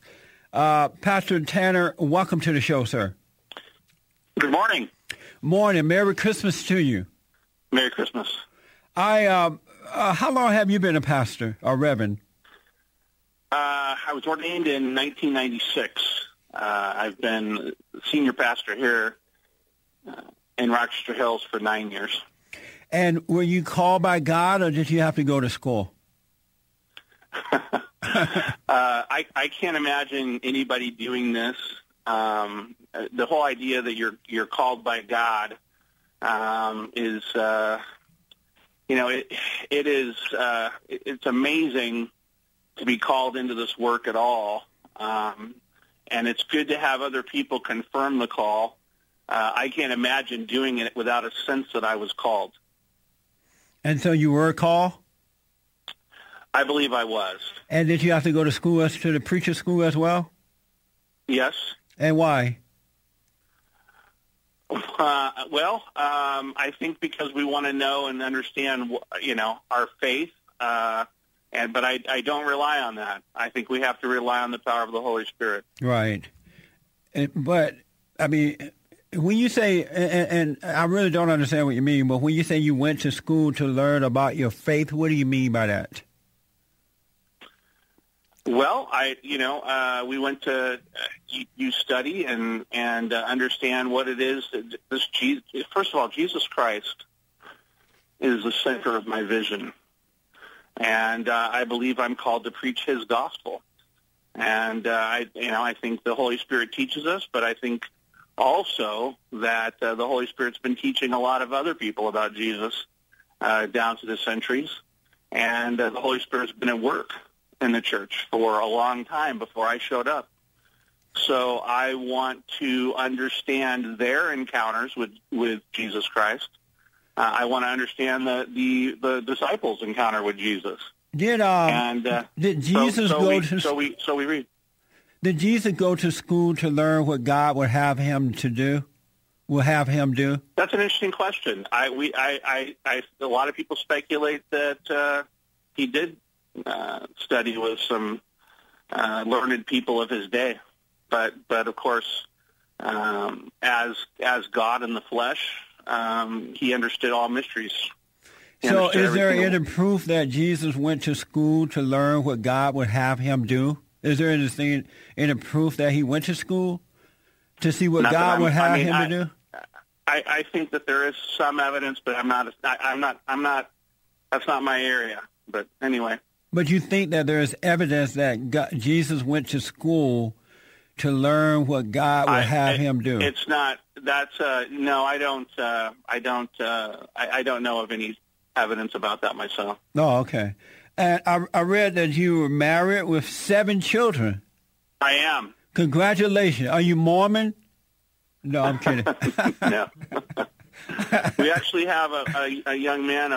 Pastor Tanner, welcome to the show, sir. Good morning. Morning. Merry Christmas to you. Merry Christmas. How long have you been a pastor or reverend? I was ordained in 1996. I've been senior pastor here in Rochester Hills for 9 years. And were you called by God, or did you have to go to school? I can't imagine anybody doing this. The whole idea that you're called by God is, it's amazing to be called into this work at all. And it's good to have other people confirm the call. I can't imagine doing it without a sense that I was called. And so you were called? I believe I was. And did you have to go to school, to the preacher school as well? Yes. And why? I think because we want to know and understand, our faith. But I don't rely on that. I think we have to rely on the power of the Holy Spirit. Right. When you say, and I really don't understand what you mean, but when you say you went to school to learn about your faith, what do you mean by that? Well, we went to, you study and understand what it is. First of all, Jesus Christ is the center of my vision. And I believe I'm called to preach his gospel. And, I think the Holy Spirit teaches us, but I think also that the Holy Spirit's been teaching a lot of other people about Jesus down to the centuries. And the Holy Spirit's been at work in the church for a long time before I showed up. So I want to understand their encounters with Jesus Christ. I want to understand the disciples' encounter with Jesus. Did Jesus go to school to learn what God would have him to do? That's an interesting question. A lot of people speculate that he did study with some learned people of his day, but of course as God in the flesh, he understood all mysteries. So is there any proof that Jesus went to school to learn what God would have him do? Is there anything, any proof that he went to school to see what God would have him to do? I think that there is some evidence, but I'm not. That's not my area. But anyway. But you think that there is evidence that God, Jesus went to school to learn what God would have him do? It's not. That's no. I don't know of any evidence about that myself. Oh, okay. And I read that you were married with 7 children. I am. Congratulations. Are you Mormon? No, I'm kidding. No. We actually have a young man.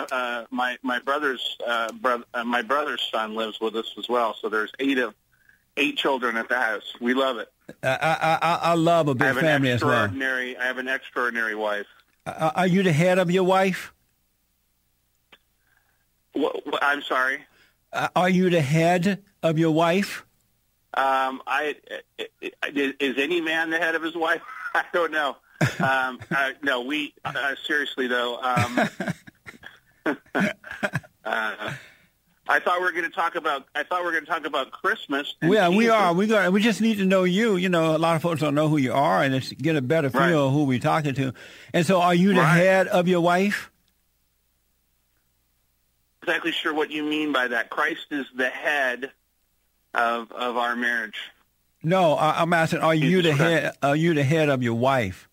My brother's son lives with us as well. So there's 8 children at the house. We love it. I love a big family as well. I have an extraordinary wife. Are you the head of your wife? I'm sorry. Are you the head of your wife? Is any man the head of his wife? I don't know. No, we seriously though. I thought we were going to talk about. I thought we were going to talk about Christmas. Yeah, we are. We just need to know you. You know, a lot of folks don't know who you are, and it's get a better feel of who we're talking to. And so, are you the head of your wife? Exactly sure what you mean by that. Christ is the head of our marriage. No, I'm asking, are you the head? Are you the head of your wife?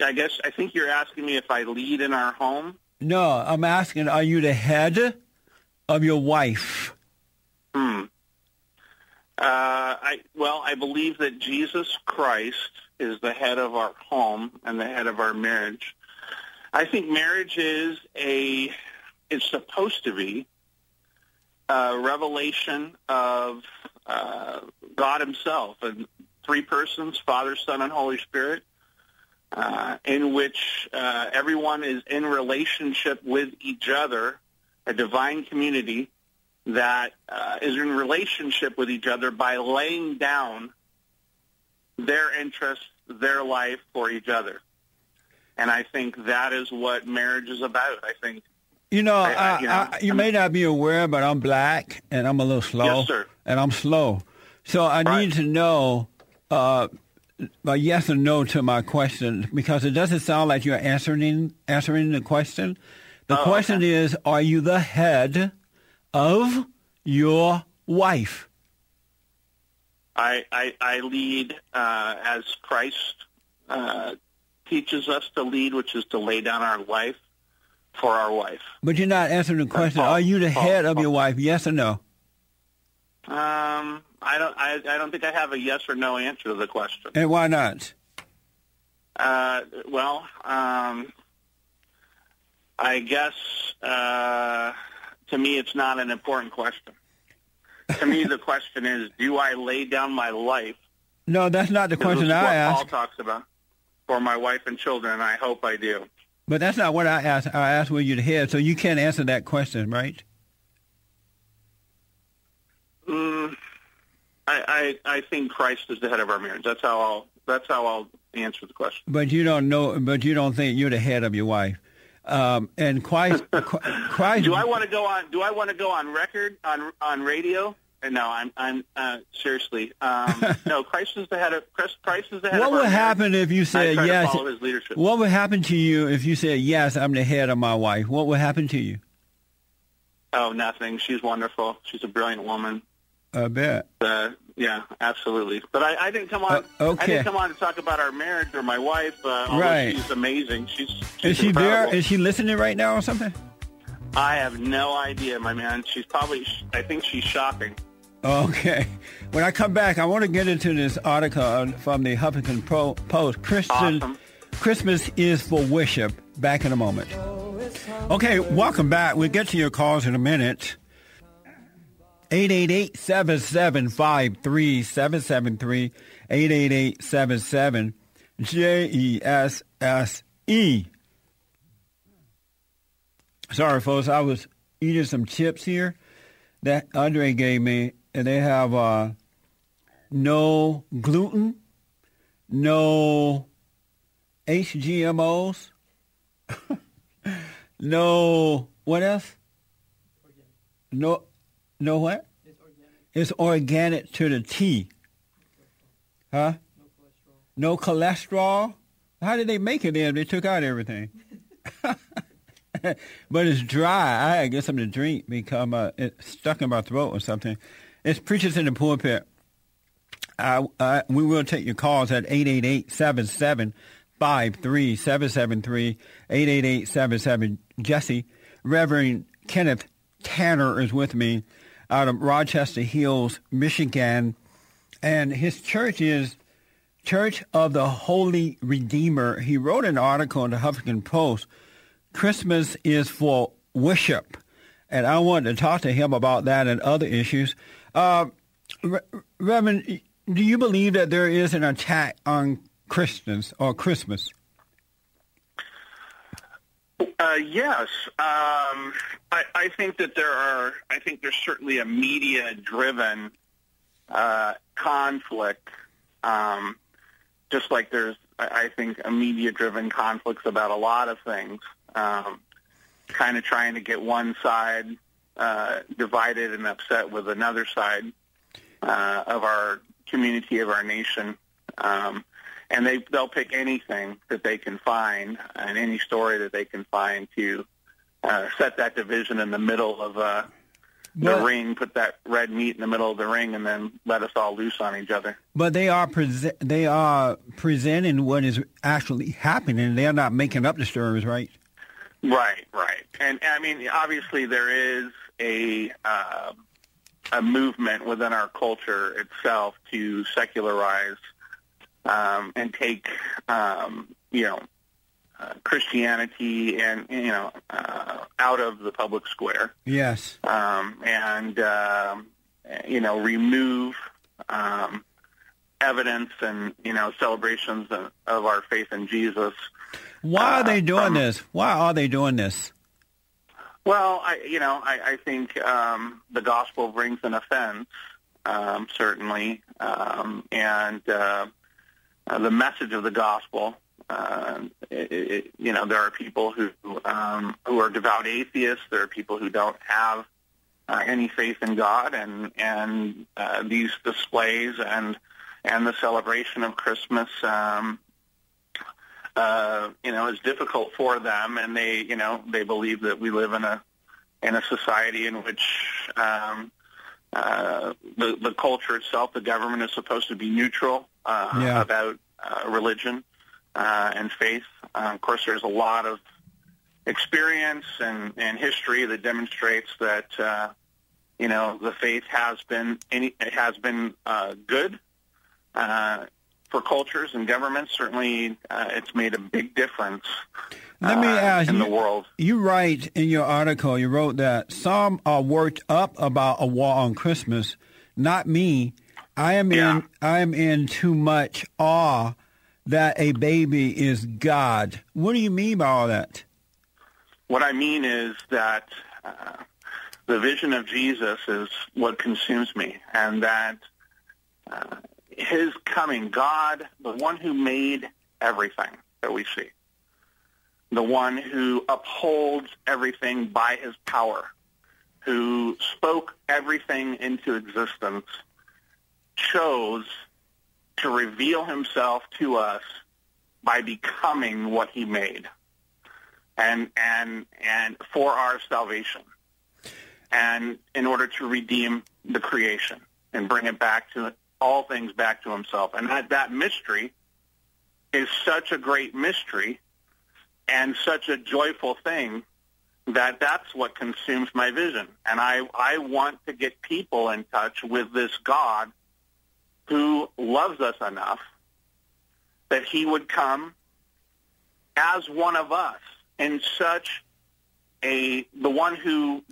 I think you're asking me if I lead in our home. No, I'm asking, are you the head of your wife? I believe that Jesus Christ is the head of our home and the head of our marriage. I think marriage is supposed to be a revelation of God Himself, and 3 persons, Father, Son, and Holy Spirit, in which everyone is in relationship with each other, a divine community that is in relationship with each other by laying down their interests, their life for each other. And I think that is what marriage is about. I think you may not be aware, but I'm black and I'm a little slow. Yes, sir. And I'm slow, so I need to know a yes or no to my question, because it doesn't sound like you're answering the question. The question is: are you the head of your wife? I lead as Christ teaches us to lead, which is to lay down our life for our wife. But you're not answering the question. Are you the head of your wife? Yes or no? I don't think I have a yes or no answer to the question. And why not? I guess to me it's not an important question. To me, the question is, do I lay down my life? No, that's not the question I asked. Paul talks about for my wife and children, and I hope I do. But that's not what I asked. I asked where you're the head, so you can't answer that question, right? I think Christ is the head of our marriage. That's how I'll answer the question. But you don't know. But you don't think you're the head of your wife. And Christ. Do I want to go on? Do I want to go on record on radio? No, I'm seriously. No, Christ is the head of What would happen if you said yes? To follow his leadership. What would happen to you if you said yes? I'm the head of my wife. What would happen to you? Oh, nothing. She's wonderful. She's a brilliant woman. I bet. Yeah, absolutely. But I didn't come on. I didn't come on to talk about our marriage or my wife. She's amazing. She's incredible. Is she there? Is she listening right now or something? I have no idea, my man. She's probably. I think she's shopping. Okay. When I come back, I want to get into this article from the Huffington Post. Awesome. Christmas is for worship. Back in a moment. Okay, welcome back. We'll get to your calls in a minute. 888-775-3773. 888-77-JESSE. Sorry, folks. I was eating some chips here that Andre gave me, and they have no gluten, no HGMOs, no, what else? Organic. No what? It's organic. It's organic to the T. Huh? No cholesterol. How did they make it in if they took out everything? But it's dry. I had to get something to drink because it's stuck in my throat or something. It's Preachers in the Pulpit. We will take your calls at 888-775-3773, 888-77-JESSE. Reverend Kenneth Tanner is with me out of Rochester Hills, Michigan. And his church is Church of the Holy Redeemer. He wrote an article in the Huffington Post, Christmas is for Worship. And I wanted to talk to him about that and other issues. Reverend, do you believe that there is an attack on Christians or Christmas? Yes. I think that there's certainly a media-driven conflict, just like there's, I think, a media-driven conflicts about a lot of things, kind of trying to get one side divided and upset with another side of our community, of our nation. And they'll pick anything that they can find and any story that they can find to set that division in the middle of the ring, put that red meat in the middle of the ring, and then let us all loose on each other. But they are presenting what is actually happening. They're not making up the stories, right? Right. And, I mean, obviously there is a movement within our culture itself to secularize and take, Christianity and, out of the public square. Yes. And remove evidence and, celebrations of our faith in Jesus. Why are they doing this? Why are they doing this? Well, I think the gospel brings an offense, certainly, and the message of the gospel. There are people who are devout atheists. There are people who don't have any faith in God, and these displays and the celebration of Christmas, is difficult for them. And they believe that we live in a society in which the culture itself, the government, is supposed to be neutral about religion. And faith. Of course, there's a lot of experience and history that demonstrates that the faith has been good for cultures and governments. Certainly, it's made a big difference. Let me ask in the world. You write in your article, you wrote that some are worked up about a war on Christmas. Not me. I am in too much awe that a baby is God. What do you mean by all that? What I mean is that the vision of Jesus is what consumes me, and that his coming, God, the one who made everything that we see, the one who upholds everything by his power, who spoke everything into existence, chose to reveal himself to us by becoming what he made and for our salvation and in order to redeem the creation and bring it back to all things back to himself. And that mystery is such a great mystery and such a joyful thing that that's what consumes my vision. And I want to get people in touch with this God who loves us enough that he would come as one of us in such the one who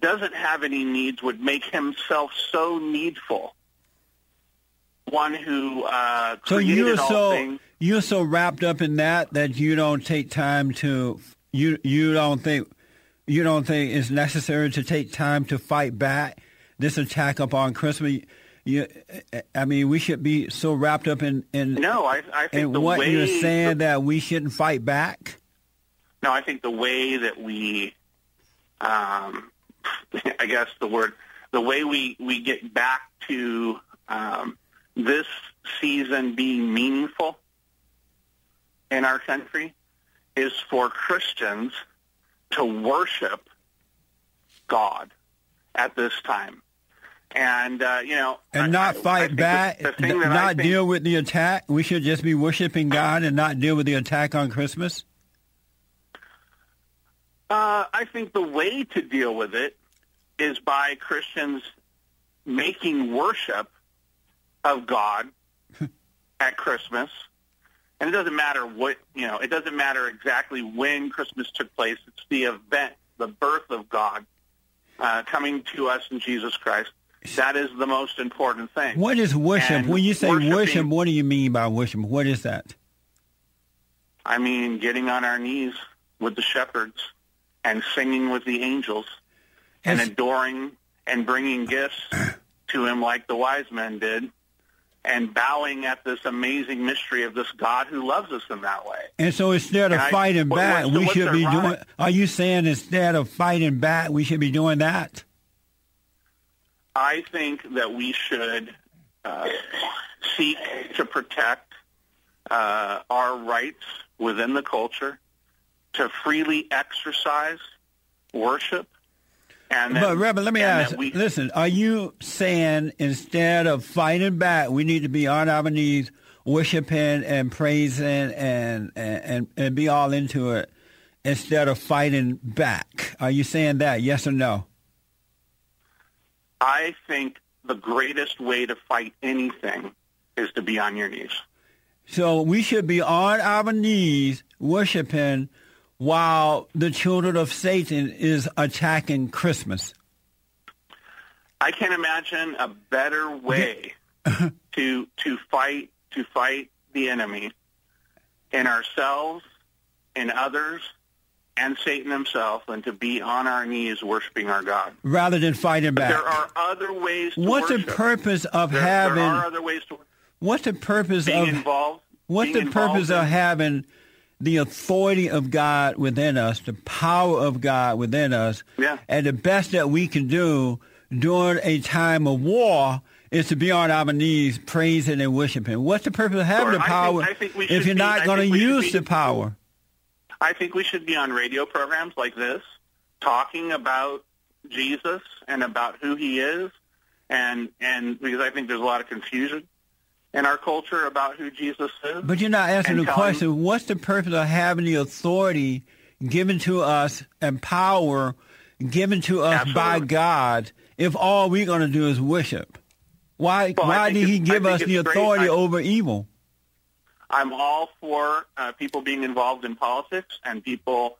doesn't have any needs would make himself so needful. One who created all things. So you're so wrapped up in that you don't take time to you don't think it's necessary to take time to fight back this attack upon Christmas. You, I mean, we should be so wrapped up in what you're saying that we shouldn't fight back? No, I think the way that we, I guess the word, the way we get back to this season being meaningful in our country is for Christians to worship God at this time. And, you know, and not fight back, not deal with the attack. We should just be worshiping God and not deal with the attack on Christmas. I think the way to deal with it is by Christians making worship of God at Christmas. And it doesn't matter what, you know, it doesn't matter exactly when Christmas took place. It's the event, the birth of God coming to us in Jesus Christ. That is the most important thing. What is worship? And when you say worship, what do you mean by worship? What is that? I mean getting on our knees with the shepherds and singing with the angels and adoring and bringing gifts to him like the wise men did and bowing at this amazing mystery of this God who loves us in that way. And so instead of fighting back, we should be doing... Are you saying instead of fighting back, we should be doing that? I think that we should seek to protect our rights within the culture to freely exercise worship. And but, Reverend, let me ask, listen, are you saying instead of fighting back, we need to be on our knees worshiping and praising and be all into it instead of fighting back? Are you saying that, yes or no? I think the greatest way to fight anything is to be on your knees. So we should be on our knees worshiping while the children of Satan is attacking Christmas. I can't imagine a better way to fight the enemy in ourselves, in others, and Satan himself, and to be on our knees worshiping our God. Rather than fighting back. But there are other ways to worship. What's the purpose of having the authority of God within us, the power of God within us, and the best that we can do during a time of war is to be on our knees praising and worshiping? What's the purpose of having the power if you're not going to use the power? I think we should be on radio programs like this, talking about Jesus and about who he is, and because I think there's a lot of confusion in our culture about who Jesus is. But you're not answering the question, what's the purpose of having the authority given to us and power given to us by God if all we're going to do is worship? Why did he give us the authority over evil? I'm all for people being involved in politics and people,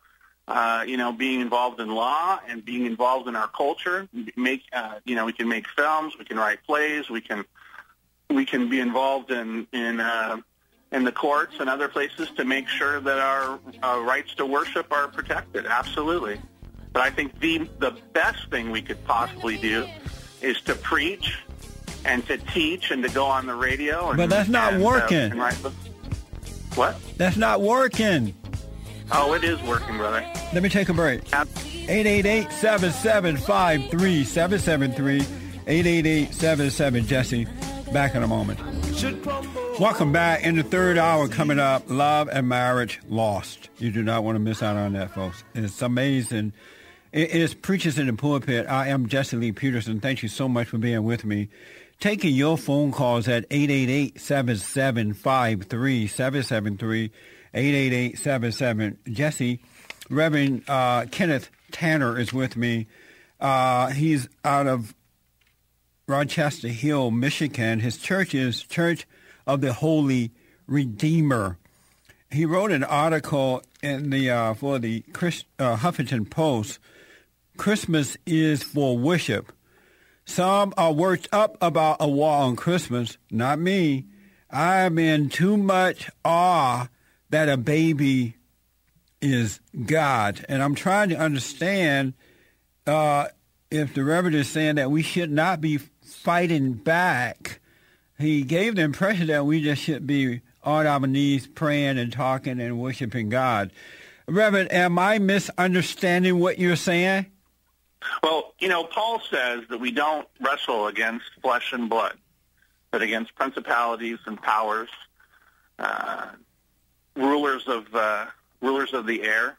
being involved in law and being involved in our culture. We can make films, we can write plays, we can be involved in the courts and other places to make sure that our rights to worship are protected. Absolutely, but I think the best thing we could possibly do is to preach and to teach and to go on the radio. But that's not working. What? That's not working. Oh, it is working, brother. Let me take a break. 888-775-3773. 888-77-JESSE. Back in a moment. Welcome back. In the third hour coming up, Love and Marriage Lost. You do not want to miss out on that, folks. It's amazing. It is Preachers in the Pulpit. I am Jesse Lee Peterson. Thank you so much for being with me. Taking your phone calls at 888-775-3773, 888-77-JESSE. Reverend Kenneth Tanner is with me. He's out of Rochester Hills, Michigan. His church is Church of the Holy Redeemer. He wrote an article in the for the Huffington Post, Christmas is for worship. Some are worked up about a war on Christmas. Not me. I'm in too much awe that a baby is God. And I'm trying to understand if the Reverend is saying that we should not be fighting back, he gave the impression that we just should be on our knees praying and talking and worshiping God. Reverend, am I misunderstanding what you're saying? Well, you know, Paul says that we don't wrestle against flesh and blood, but against principalities and powers, rulers of the air.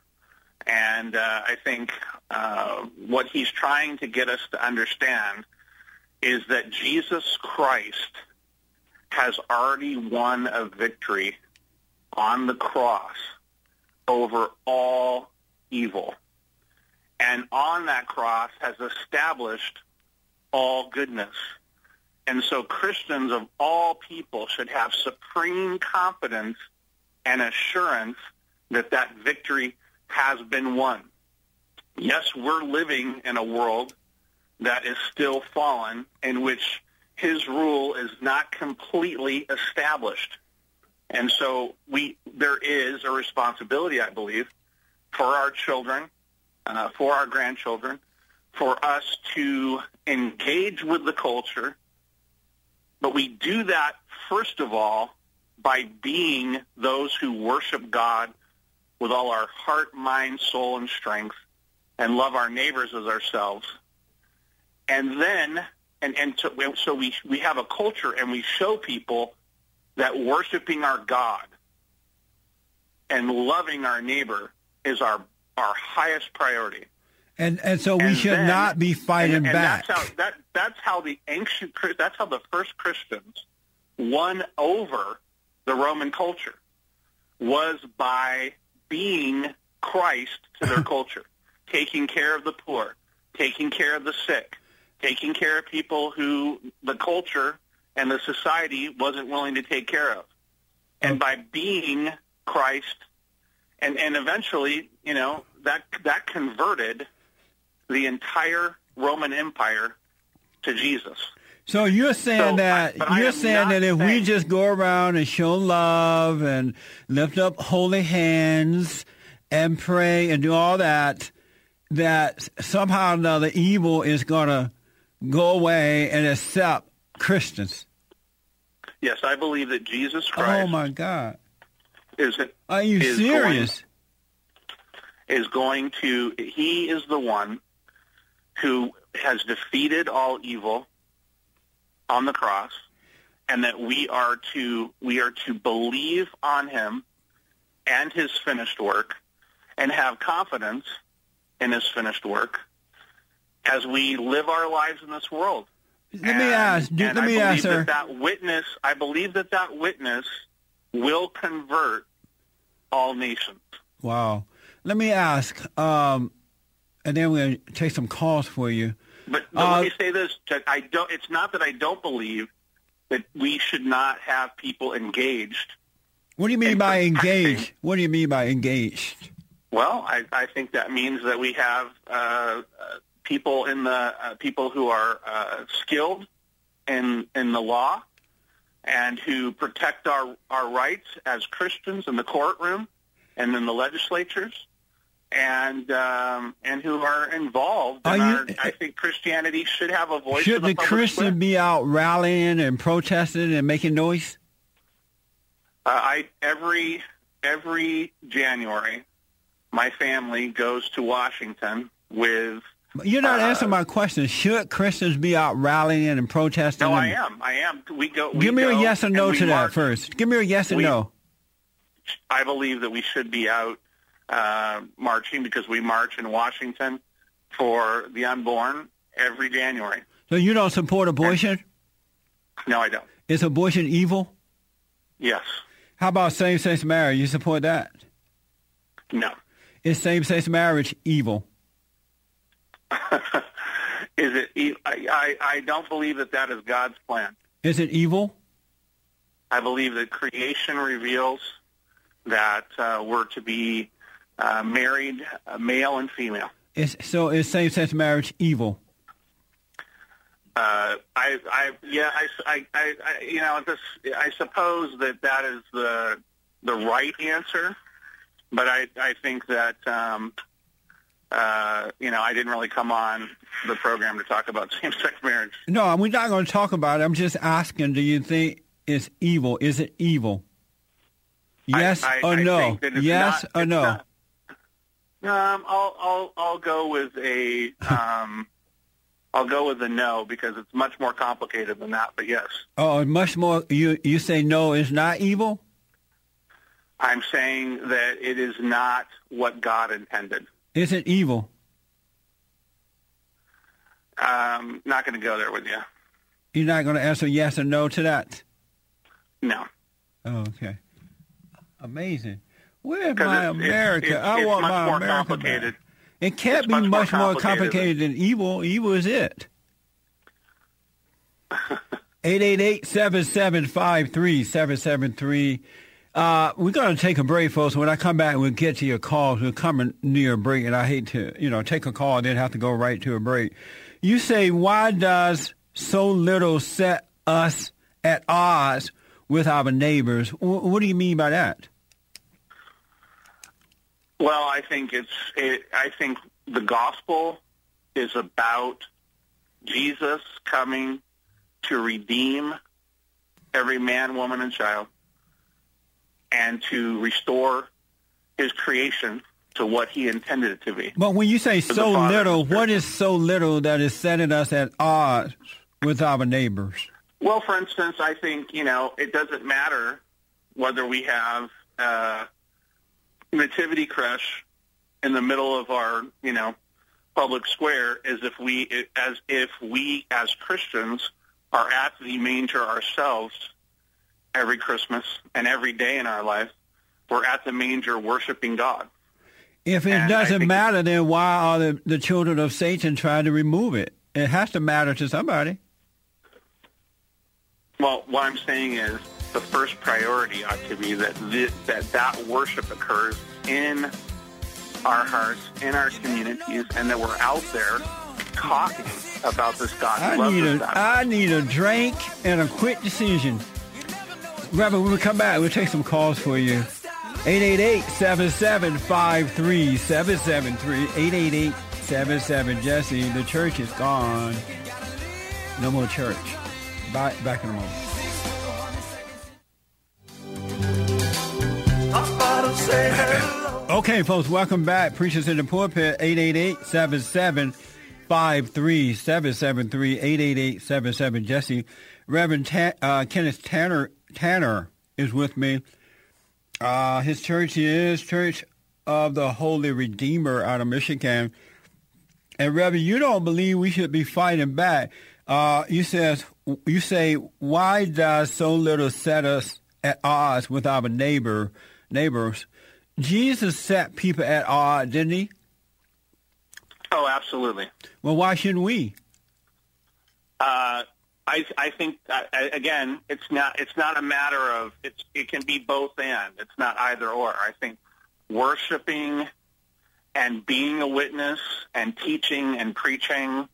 And I think what he's trying to get us to understand is that Jesus Christ has already won a victory on the cross over all evil. And on that cross has established all goodness. And so Christians of all people should have supreme confidence and assurance that that victory has been won. Yes, we're living in a world that is still fallen, in which his rule is not completely established. And so there is a responsibility, I believe, for our children, for our grandchildren, for us to engage with the culture. But we do that, first of all, by being those who worship God with all our heart, mind, soul, and strength, and love our neighbors as ourselves. And then, so we have a culture, and we show people that worshiping our God and loving our neighbor is our highest priority. And so we should not be fighting back. That's how the first Christians won over the Roman culture, was by being Christ to their culture, taking care of the poor, taking care of the sick, taking care of people who the culture and the society wasn't willing to take care of. And by being Christ, and eventually, you know, that converted the entire Roman Empire to Jesus. So you're saying that we just go around and show love and lift up holy hands and pray and do all that, that somehow or another evil is going to go away and accept Christians. Yes, I believe that Jesus Christ. Oh my God! Are you serious? He is the one who has defeated all evil on the cross, and that we are to believe on him and his finished work, and have confidence in his finished work as we live our lives in this world. Let me ask, sir. I believe that witness will convert all nations. Wow. Let me ask, and then we're going to take some calls for you. But let me say this. It's not that I don't believe that we should not have people engaged. What do you mean by engaged? What do you mean by engaged? Well, I think that means that we have people in the people who are skilled in the law and who protect our rights as Christians in the courtroom and in the legislatures, and who are involved. I think Christianity should have a voice. Should the Christian be out rallying and protesting and making noise? Every January, my family goes to Washington with. You're not answering my question. Should Christians be out rallying and protesting? No, I am. Give me a yes or no to that first. Give me a yes or no. I believe that we should be out marching, because we march in Washington for the unborn every January. So you don't support abortion? No, I don't. Is abortion evil? Yes. How about same-sex marriage? You support that? No. Is same-sex marriage evil? Is it? I don't believe that is God's plan. Is it evil? I believe that creation reveals that we're to be married, male and female. So is same-sex marriage evil? I suppose that is the right answer, but I think that I didn't really come on the program to talk about same-sex marriage. No, we're not going to talk about it. I'm just asking, do you think it's evil? Is it evil? Yes or no? Yes or no? I'll go with a no, because it's much more complicated than that. But yes. Oh, much more. You say no is not evil? I'm saying that it is not what God intended. Is it evil? Not going to go there with you. You're not going to answer yes or no to that? No. Oh, okay. Amazing. Where's my America? I want my America back. It can't be much more complicated than evil. Evil is it. 888-775-3773. We're going to take a break, folks. When I come back, we'll get to your calls. We're coming near a break, and I hate to, take a call and then have to go right to a break. You say, why does so little set us at odds with our neighbors? What do you mean by that? Well, I think the gospel is about Jesus coming to redeem every man, woman, and child, and to restore his creation to what he intended it to be. But when you say so little, what is so little that is setting us at odds with our neighbors? Well, for instance, I think, it doesn't matter whether we have a nativity crush in the middle of our, public square as if we as Christians are at the manger ourselves. Every Christmas and every day in our life, we're at the manger worshiping God. If it doesn't matter, then why are the children of Satan trying to remove it? It has to matter to somebody. Well, what I'm saying is the first priority ought to be that worship occurs in our hearts, in our communities, and that we're out there talking about this God. I need a drink and a quick decision. Reverend, when we come back, we'll take some calls for you. 888-775-3773. 888-77-JESSE. The church is gone. No more church. Back in a moment. Okay, folks, welcome back. Preachers in the Pulpit, 888-775-3773. 888-77-JESSE. Reverend Kenneth Tanner is with me. His church is Church of the Holy Redeemer out of Michigan. And Reverend, you don't believe we should be fighting back. You say, why does so little set us at odds with our neighbors? Jesus set people at odds, didn't he? Oh, absolutely. Well, why shouldn't we? I think, again, it's not a matter of, it can be both and. It's not either or. I think worshiping and being a witness and teaching and preaching,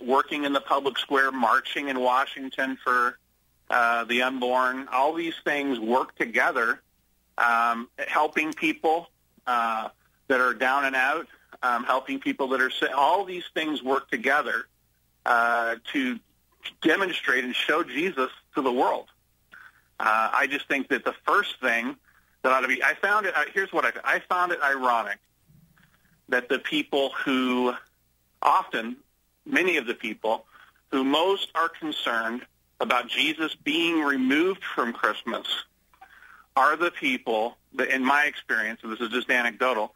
working in the public square, marching in Washington for the unborn, all these things work together, helping people that are down and out, helping people that are sick. All these things work together to demonstrate and show Jesus to the world. I just think that the first thing that ought to be, I found it ironic that the people who often, many of the people who most are concerned about Jesus being removed from Christmas are the people that, in my experience, and this is just anecdotal,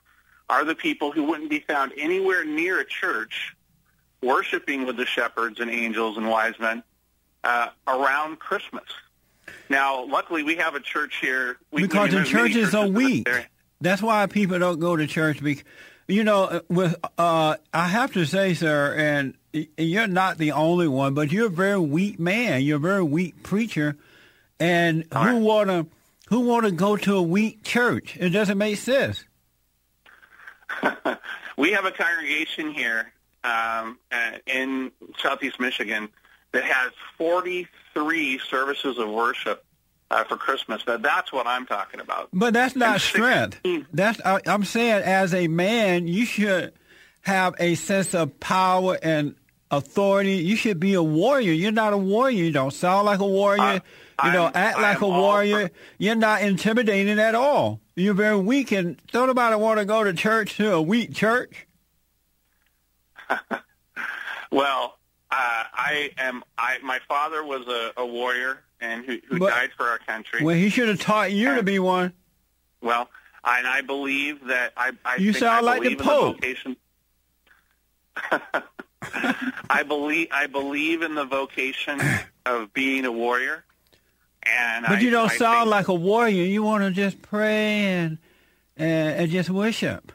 are the people who wouldn't be found anywhere near a church worshiping with the shepherds and angels and wise men around Christmas. Now, luckily, we have a church here. Because the churches are weak. That's why people don't go to church. I have to say, sir, and you're not the only one, but you're a very weak man. You're a very weak preacher. And who wanna go to a weak church? It doesn't make sense. We have a congregation here in Southeast Michigan that has 43 services of worship for Christmas. That's what I'm talking about. But that's not strength. I'm saying as a man, you should have a sense of power and authority. You should be a warrior. You're not a warrior. You don't sound like a warrior. Act like a warrior. You're not intimidating at all. You're very weak, and don't nobody want to go to church, to a weak church. Well, my father was a warrior and who died for our country. Well, he should have taught you to be one. Well, and I believe that I think you sound like the Pope. I believe in the vocation of being a warrior. But you don't sound like a warrior. You want to just pray and just worship.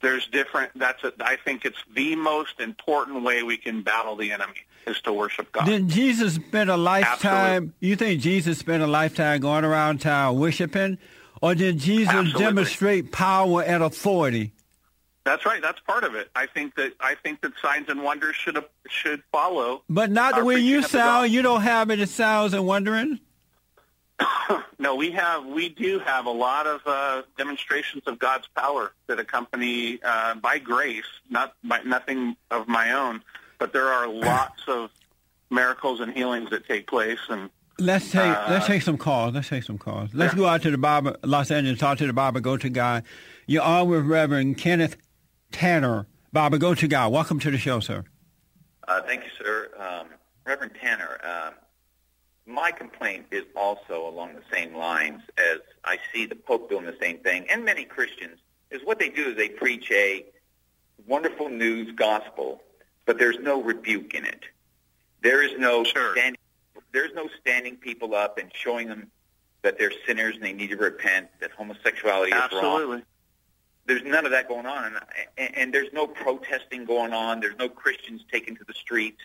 There's different. I think it's the most important way we can battle the enemy is to worship God. Didn't Jesus spend a lifetime? Absolutely. You think Jesus spent a lifetime going around town worshiping, or did Jesus demonstrate power and authority? That's right. That's part of it. I think that signs and wonders should follow. But not the way you sound. You don't have any sounds and wondering. No, we do have a lot of demonstrations of God's power that accompany by grace, nothing of my own. But there are lots of miracles and healings that take place. And let's take some calls. Let's go out to the Bible, Los Angeles. Talk to the Bible. Go to God. You're on with Reverend Kenneth Tanner. Bible Go to God. Welcome to the show, sir. Thank you, sir. Reverend Tanner. My complaint is also along the same lines as I see the Pope doing the same thing, and many Christians, is what they do is they preach a wonderful news gospel, but there's no rebuke in it. There is no standing people up and showing them that they're sinners and they need to repent, that homosexuality is wrong. Absolutely. There's none of that going on, and there's no protesting going on. There's no Christians taken to the streets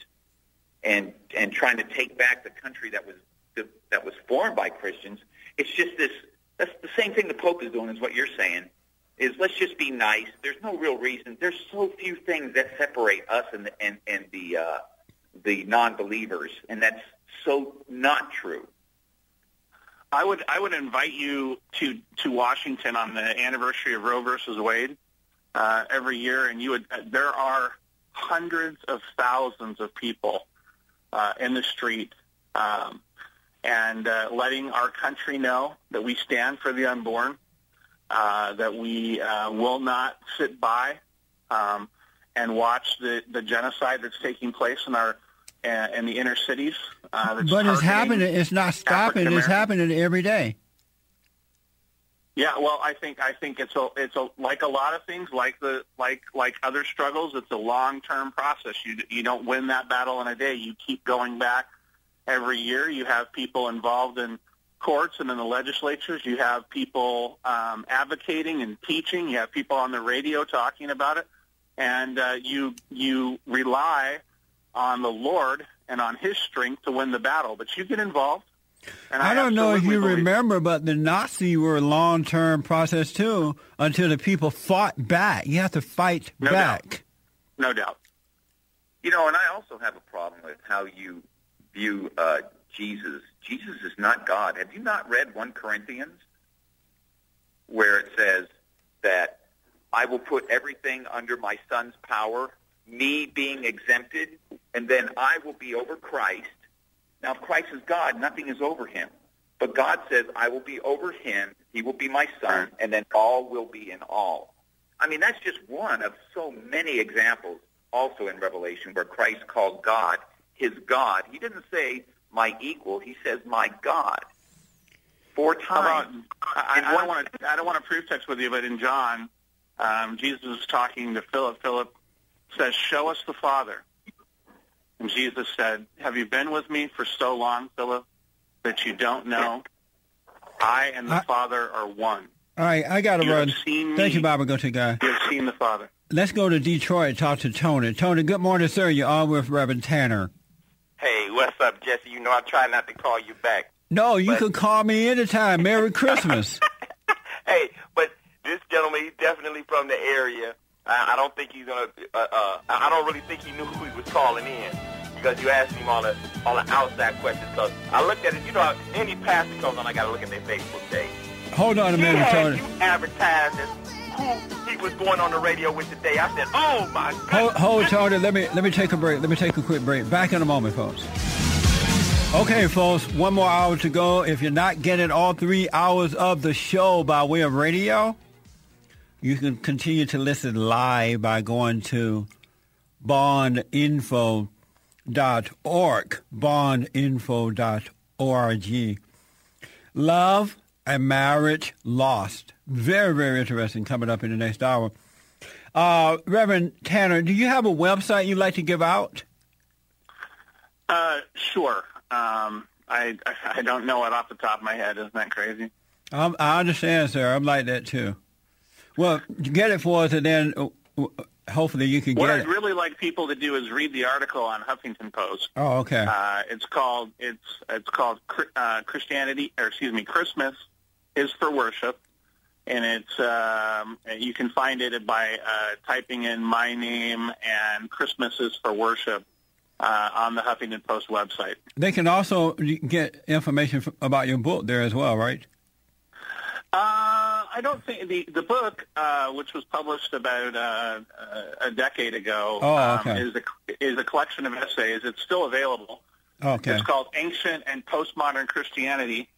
and trying to take back the country that was formed by Christians. It's just this. That's the same thing the Pope is doing, is what you're saying, is let's just be nice. There's no real reason. There's so few things that separate us and the non-believers, and that's so not true. I would invite you to Washington on the anniversary of Roe versus Wade every year, and there are hundreds of thousands of people in the street, and letting our country know that we stand for the unborn, that we will not sit by and watch the genocide that's taking place in the inner cities. But it's happening. It's not stopping. It's happening every day. Yeah, well, I think it's like a lot of things, like other struggles. It's a long-term process. You don't win that battle in a day. You keep going back every year. You have people involved in courts and in the legislatures. You have people advocating and teaching. You have people on the radio talking about it, and you rely on the Lord and on His strength to win the battle. But you get involved. And I don't know if you remember, but the Nazis were a long-term process, too, until the people fought back. You have to fight back. No doubt. You know, and I also have a problem with how you view Jesus. Jesus is not God. Have you not read 1 Corinthians where it says that I will put everything under my Son's power, me being exempted, and then I will be over Christ? Now, if Christ is God, nothing is over him. But God says, I will be over him, he will be my son, and then all will be in all. I mean, that's just one of so many examples also in Revelation where Christ called God his God. He didn't say my equal. He says my God. 4 times. I don't want to proof text with you, but in John, Jesus is talking to Philip. Philip says, show us the Father. And Jesus said, have you been with me for so long, Philip, that you don't know? I and the Father are one. All right, I got to run. Thank you, Bob. Go to God. You have seen the Father. Let's go to Detroit and talk to Tony. Tony, good morning, sir. You're on with Reverend Tanner. Hey, what's up, Jesse? You know I try not to call you back. No, you can call me anytime. Merry Christmas. Hey, but this gentleman, he's definitely from the area. I don't think he's going to, I don't really think he knew who he was calling in. because you asked me on the outside questions. Because I looked at it, you know, any pastor comes on, I got to look at their Facebook page. Hold on a minute, Tony. You advertised who he was going on the radio with today. I said, oh, my God. Hold, Tony. Let me take a break. Let me take a quick break. Back in a moment, folks. Okay, folks, one more hour to go. If you're not getting all 3 hours of the show by way of radio, you can continue to listen live by going to bondinfo.org, bondinfo.org. Love and Marriage Lost. Very, very interesting coming up in the next hour. Reverend Tanner, do you have a website you'd like to give out? Sure. I don't know it off the top of my head. Isn't that crazy? I understand, sir. I'm like that, too. Well, get it for us, and then hopefully you can get it. What I'd really like people to do is read the article on Huffington Post. Oh, okay. It's called Christianity, or excuse me, Christmas is for Worship, and it's you can find it by typing in my name and Christmas is for Worship. On the Huffington Post website. They can also get information about your book there as well, right? I don't think the book, which was published about a decade ago, is a collection of essays. It's still available. Okay. It's called Ancient and Postmodern Christianity,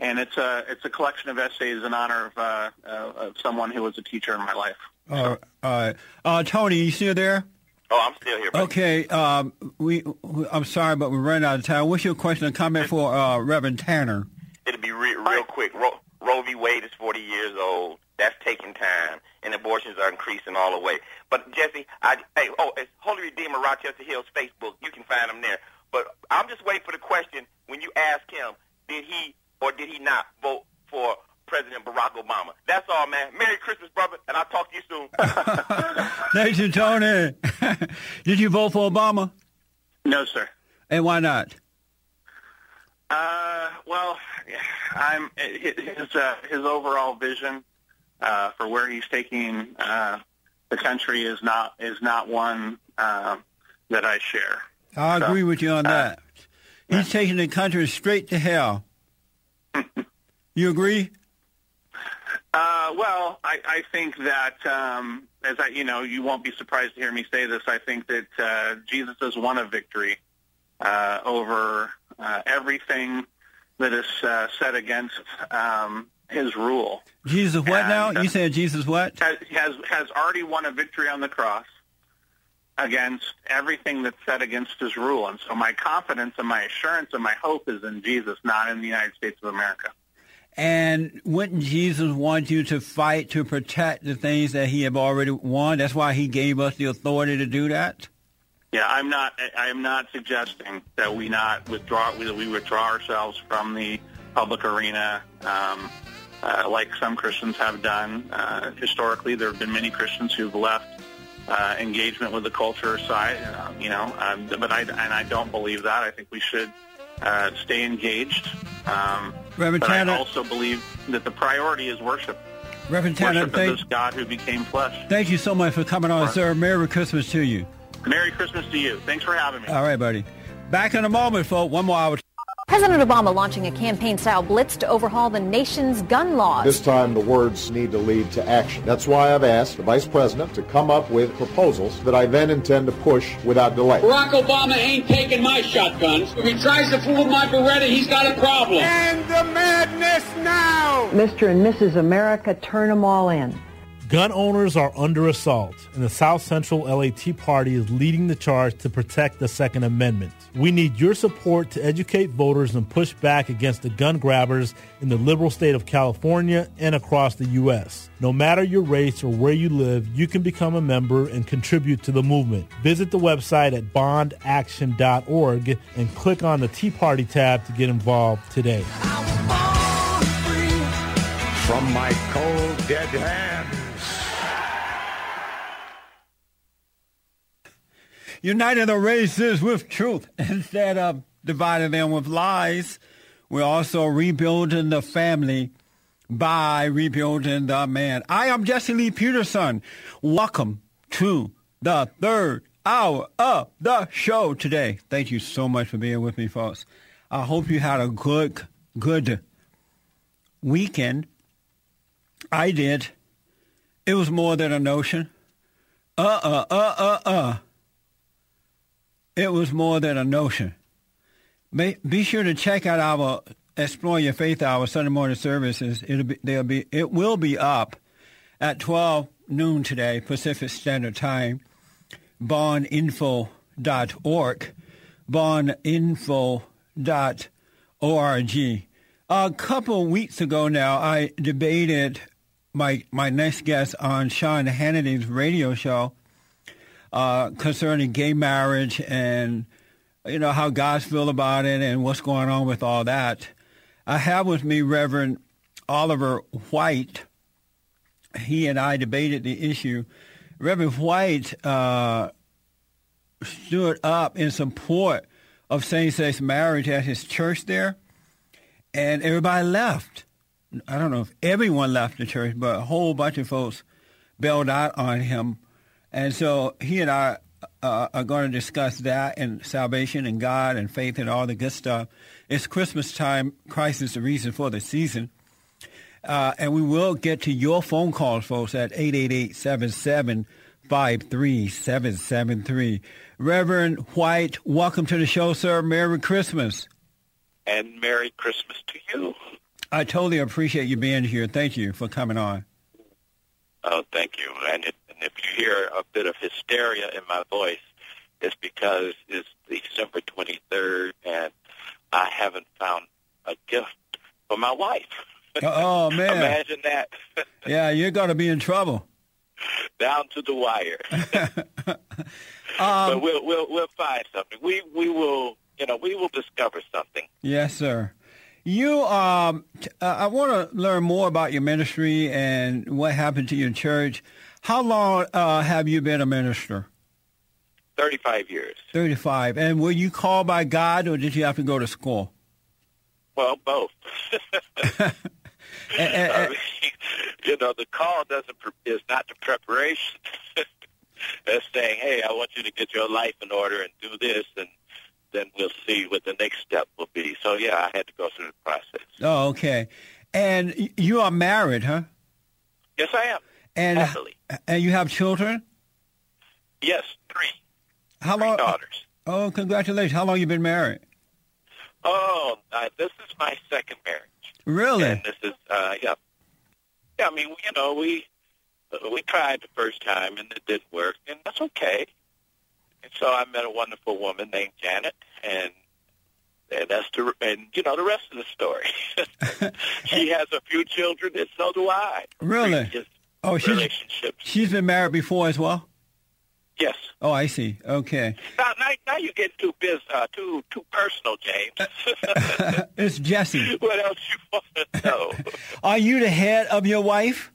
and it's a collection of essays in honor of someone who was a teacher in my life. All right. Tony, you still there? Oh, I'm still here. Buddy. Okay, I'm sorry, but we're running out of time. What's your question or comment for Reverend Tanner? It'll be real quick. Roe v. Wade is 40 years old. That's taking time, and abortions are increasing all the way. But, Jesse, it's Holy Redeemer Rochester Hills Facebook. You can find them there. But I'm just waiting for the question when you ask him, did he or did he not vote for President Barack Obama? That's all, man. Merry Christmas, brother, and I'll talk to you soon. Thank you, Tony. Did you vote for Obama? No, sir. And why not? Well, his overall vision for where he's taking the country is not one that I share. I agree with you on that. He's taking the country straight to hell. You agree? Well, I think that, you won't be surprised to hear me say this. I think that Jesus has won a victory over everything that is set against his rule. Jesus what now? You said Jesus what? Has already won a victory on the cross against everything that's set against his rule. And so my confidence and my assurance and my hope is in Jesus, not in the United States of America. And wouldn't Jesus want you to fight to protect the things that he have already won? That's why he gave us the authority to do that? Yeah, I'm not suggesting that we not withdraw, that we withdraw ourselves from the public arena like some Christians have done. Historically, there have been many Christians who've left engagement with the culture aside, but I don't believe that. I think we should stay engaged. Reverend Tanner, I also believe that the priority is worship. Reverend Tanner, worship of this God who became flesh. Thank you so much for coming on, sir. Merry Christmas to you. Merry Christmas to you. Thanks for having me. All right, buddy. Back in a moment, folks. One more hour. President Obama launching a campaign-style blitz to overhaul the nation's gun laws. This time, the words need to lead to action. That's why I've asked the Vice President to come up with proposals that I then intend to push without delay. Barack Obama ain't taking my shotguns. If he tries to fool my Beretta, he's got a problem. And the madness now! Mr. and Mrs. America, turn them all in. Gun owners are under assault, and the South Central LA Tea Party is leading the charge to protect the Second Amendment. We need your support to educate voters and push back against the gun grabbers in the liberal state of California and across the U.S. No matter your race or where you live, you can become a member and contribute to the movement. Visit the website at bondaction.org and click on the Tea Party tab to get involved today. From my cold, dead hands. Uniting the races with truth instead of dividing them with lies. We're also rebuilding the family by rebuilding the man. I am Jesse Lee Peterson. Welcome to the third hour of the show today. Thank you so much for being with me, folks. I hope you had a good weekend. I did. It was more than a notion. It was more than a notion. Be sure to check out our Explore Your Faith Hour Sunday morning services. It will be up at 12 noon today, Pacific Standard Time, bondinfo.org, bondinfo.org. A couple weeks ago now, I debated my next guest on Sean Hannity's radio show concerning gay marriage and, you know, how God's feel about it and what's going on with all that. I have with me Reverend Oliver White. He and I debated the issue. Reverend White stood up in support of same-sex marriage at his church there, and everybody left. I don't know if everyone left the church, but a whole bunch of folks bailed out on him. And so he and I are going to discuss that and salvation and God and faith and all the good stuff. It's Christmas time. Christ is the reason for the season. And we will get to your phone calls, folks, at 888-775-3773. Reverend White, welcome to the show, sir. Merry Christmas. And Merry Christmas to you. I totally appreciate you being here. Thank you for coming on. Oh, thank you. And if you hear a bit of hysteria in my voice, it's because it's December 23rd, and I haven't found a gift for my wife. Oh, man. Imagine that. Yeah, you're going to be in trouble. Down to the wire. But we'll find something. We will discover something. Yes, sir. You, I want to learn more about your ministry and what happened to your church. How long have you been a minister? 35 years. 35. And were you called by God, or did you have to go to school? Well, both. I mean, you know, the call is not the preparation. That's saying, hey, I want you to get your life in order and do this, and then we'll see what the next step will be. So, yeah, I had to go through the process. Oh, okay. And you are married, huh? Yes, I am. And you have children? Yes, three. How long? Three daughters. Oh, congratulations. How long have you been married? Oh, this is my second marriage. Really? And this is, yeah. Yeah, I mean, you know, we tried the first time, and it didn't work, and that's okay. And so I met a wonderful woman named Janet, and that's you know, the rest of the story. She has a few children, and so do I. Really? Oh, she's been married before as well? Yes. Oh, I see. Okay. Now you get too personal, James. It's Jesse. What else you want to know? Are you the head of your wife?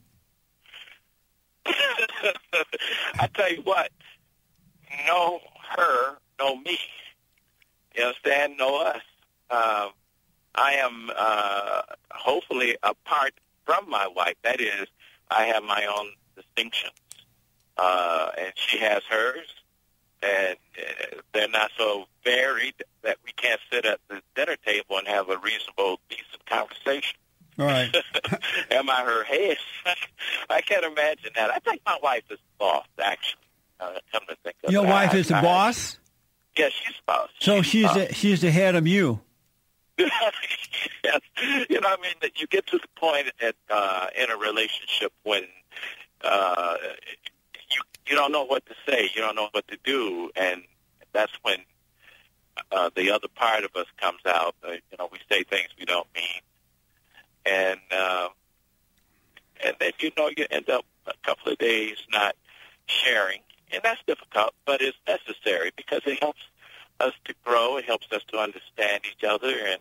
I tell you what, know her, know me. You understand? Know us. I am hopefully apart from my wife. That is, I have my own distinctions. And she has hers, and they're not so varied that we can't sit at the dinner table and have a reasonable, decent conversation. All right. Am I her head? I can't imagine that. I think my wife is the boss, actually. Come to think of Your wife is the boss? Yeah, she's the boss. So she's the head of you. Yes. You know, I mean, that you get to the point in a relationship when you don't know what to say. You don't know what to do, and that's when the other part of us comes out. You know, we say things we don't mean, and then you end up a couple of days not sharing, and that's difficult, but it's necessary because it helps us to grow. It helps us to understand each other, and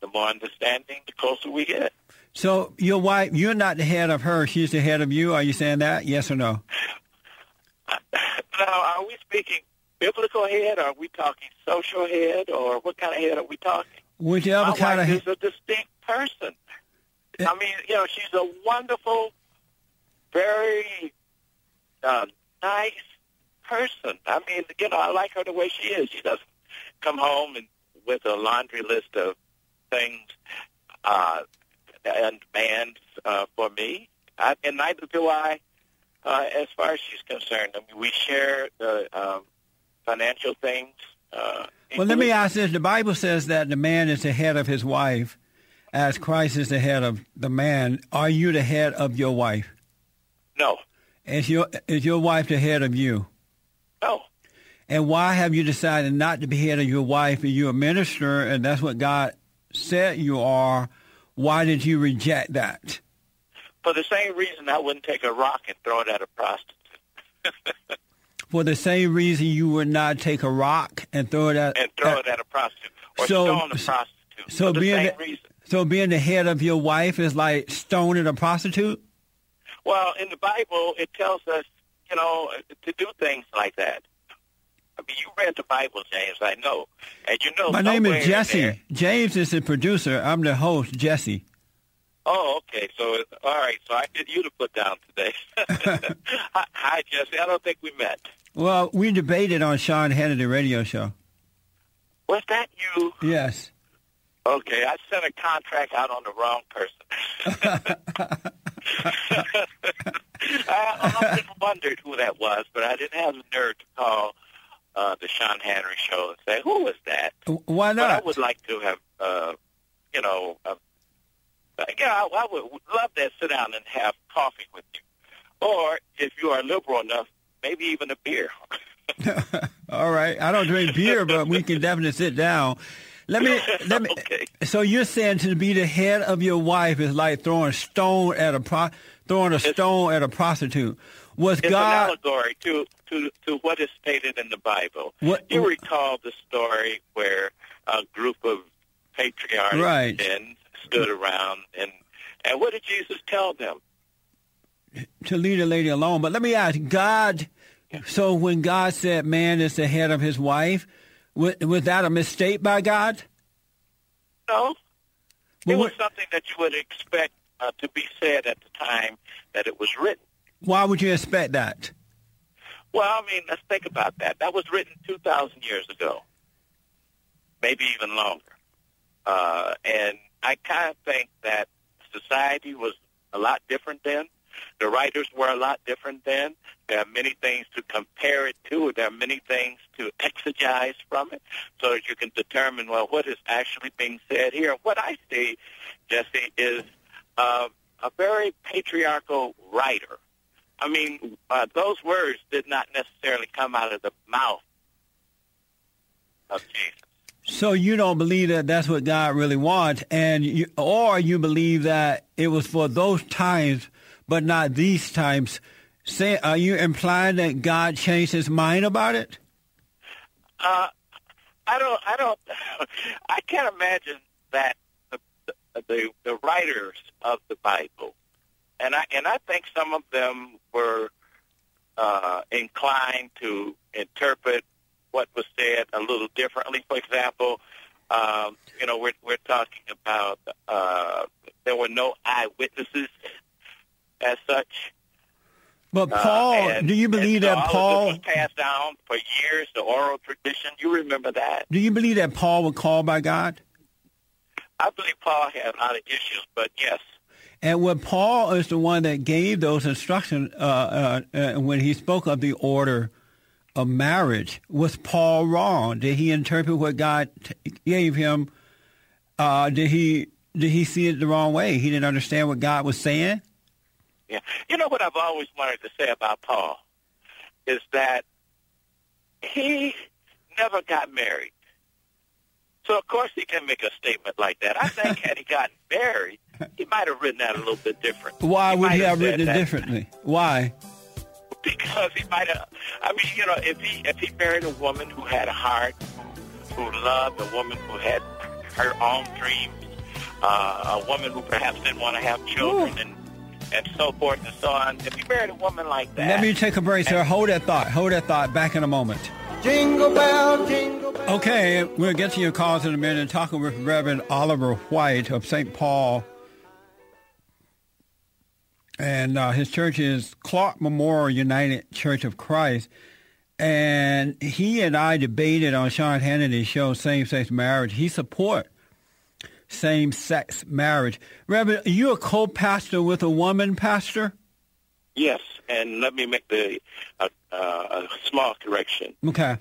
the more understanding, the closer we get. So your wife, you're not the head of her. She's the head of you. Are you saying that? Yes or no? Now, are we speaking biblical head? Or are we talking social head? Or what kind of head are we talking? Whichever kind of head. She's a distinct person. I mean, you know, she's a wonderful, very nice person. I mean, you know, I like her the way she is. She doesn't come home and with a laundry list of things and demands for me. And neither do I as far as she's concerned. I mean, we share the financial things. Well, let me ask this. The Bible says that the man is the head of his wife as Christ is the head of the man. Are you the head of your wife? No. Is your wife the head of you? No. And why have you decided not to be head of your wife? And you're a minister, and that's what God said you are. Why did you reject that? For the same reason I wouldn't take a rock and throw it at a prostitute. For the same reason you would not take a rock and throw it at a prostitute or stone a prostitute. So being the head of your wife is like stoning a prostitute? Well, in the Bible, it tells us, you know, to do things like that. I mean, you read the Bible, James, I know. And you know. My name is Jesse. James is the producer. I'm the host, Jesse. Oh, okay. So, all right. So I did you to put down today. Hi, Jesse. I don't think we met. Well, we debated on Sean Hannity radio show. Was that you? Yes. Okay. I sent a contract out on the wrong person. I wondered who that was, but I didn't have the nerve to call the Sean Hannity show and say, who was that? Why not? But I would like to have, you know, I would love to sit down and have coffee with you. Or, if you are liberal enough, maybe even a beer. All right. I don't drink beer, but we can definitely sit down. Let me. Okay. So you're saying to be the head of your wife is like throwing a stone at a prostitute. It's an allegory to what is stated in the Bible. You recall the story where a group of patriarchs men stood around, and what did Jesus tell them? To leave the lady alone. But let me ask God. So when God said, "Man is the head of his wife," was that a mistake by God? No. It was something that you would expect to be said at the time that it was written. Why would you expect that? Well, I mean, let's think about that. That was written 2,000 years ago, maybe even longer. And I kind of think that society was a lot different then. The writers were a lot different then. There are many things to compare it to. There are many things to exegetize from it so that you can determine, well, what is actually being said here. What I see, Jesse, is a very patriarchal writer. I mean, those words did not necessarily come out of the mouth of Jesus. So you don't believe that that's what God really wants, or you believe that it was for those times but not these times. Are you implying that God changed his mind about it? I can't imagine that the writers of the Bible, and I think some of them were inclined to interpret what was said a little differently. For example, you know, we're talking about there were no eyewitnesses as such. But Paul, do you believe that Paul was passed down for years, the oral tradition? You remember that? Do you believe that Paul was called by God? I believe Paul had a lot of issues, but yes. And when Paul is the one that gave those instructions when he spoke of the order of marriage, was Paul wrong? Did he interpret what God gave him? Did he see it the wrong way? He didn't understand what God was saying? Yeah. You know what I've always wanted to say about Paul is that he never got married. So, of course, he can make a statement like that. I think had he gotten married, he might have written that a little bit differently. Why would he have written it differently? Why? Because he might have. I mean, you know, if he married a woman who had a heart, who loved a woman who had her own dreams, a woman who perhaps didn't want to have children, ooh, and so forth and so on. If you married a woman like that... Let me take a break, sir. Hold that thought. Hold that thought. Back in a moment. Jingle bell, jingle bell. Okay, we'll get to your calls in a minute. Talking with Reverend Oliver White of St. Paul. And his church is Clark Memorial United Church of Christ. And he and I debated on Sean Hannity's show, Same-Sex Marriage. He supports same-sex marriage. Reverend, are you a co-pastor with a woman, Pastor? Yes, and let me make a small correction. Okay.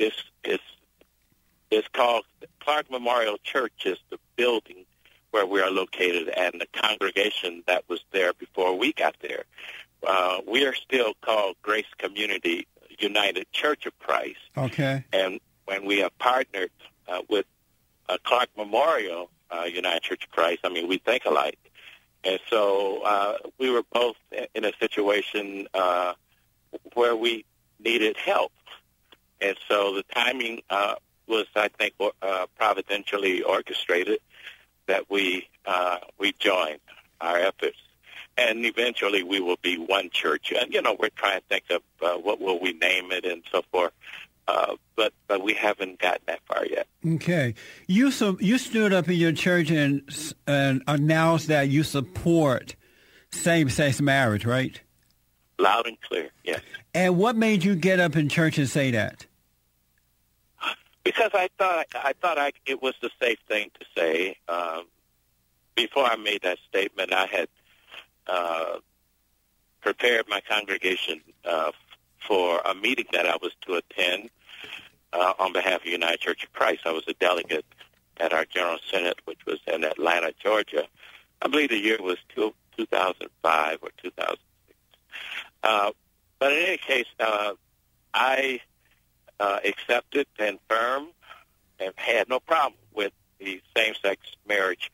It's called Clark Memorial Church is the building where we are located, and the congregation that was there before we got there. We are still called Grace Community United Church of Christ. Okay. And when we have partnered with Clark Memorial United Church of Christ, I mean, we think alike. And so we were both in a situation where we needed help. And so the timing was, I think, providentially orchestrated that we joined our efforts. And eventually we will be one church. And, you know, we're trying to think of what will we name it and so forth. But we haven't gotten that far yet. Okay. You stood up in your church and announced that you support same-sex marriage, right? Loud and clear, yes. And what made you get up in church and say that? Because I thought it was the safe thing to say. Before I made that statement, I had prepared my congregation for a meeting that I was to attend on behalf of United Church of Christ. I was a delegate at our General Synod, which was in Atlanta, Georgia. I believe the year was 2005 or 2006. But in any case, I accepted and firm and had no problem with the same-sex marriage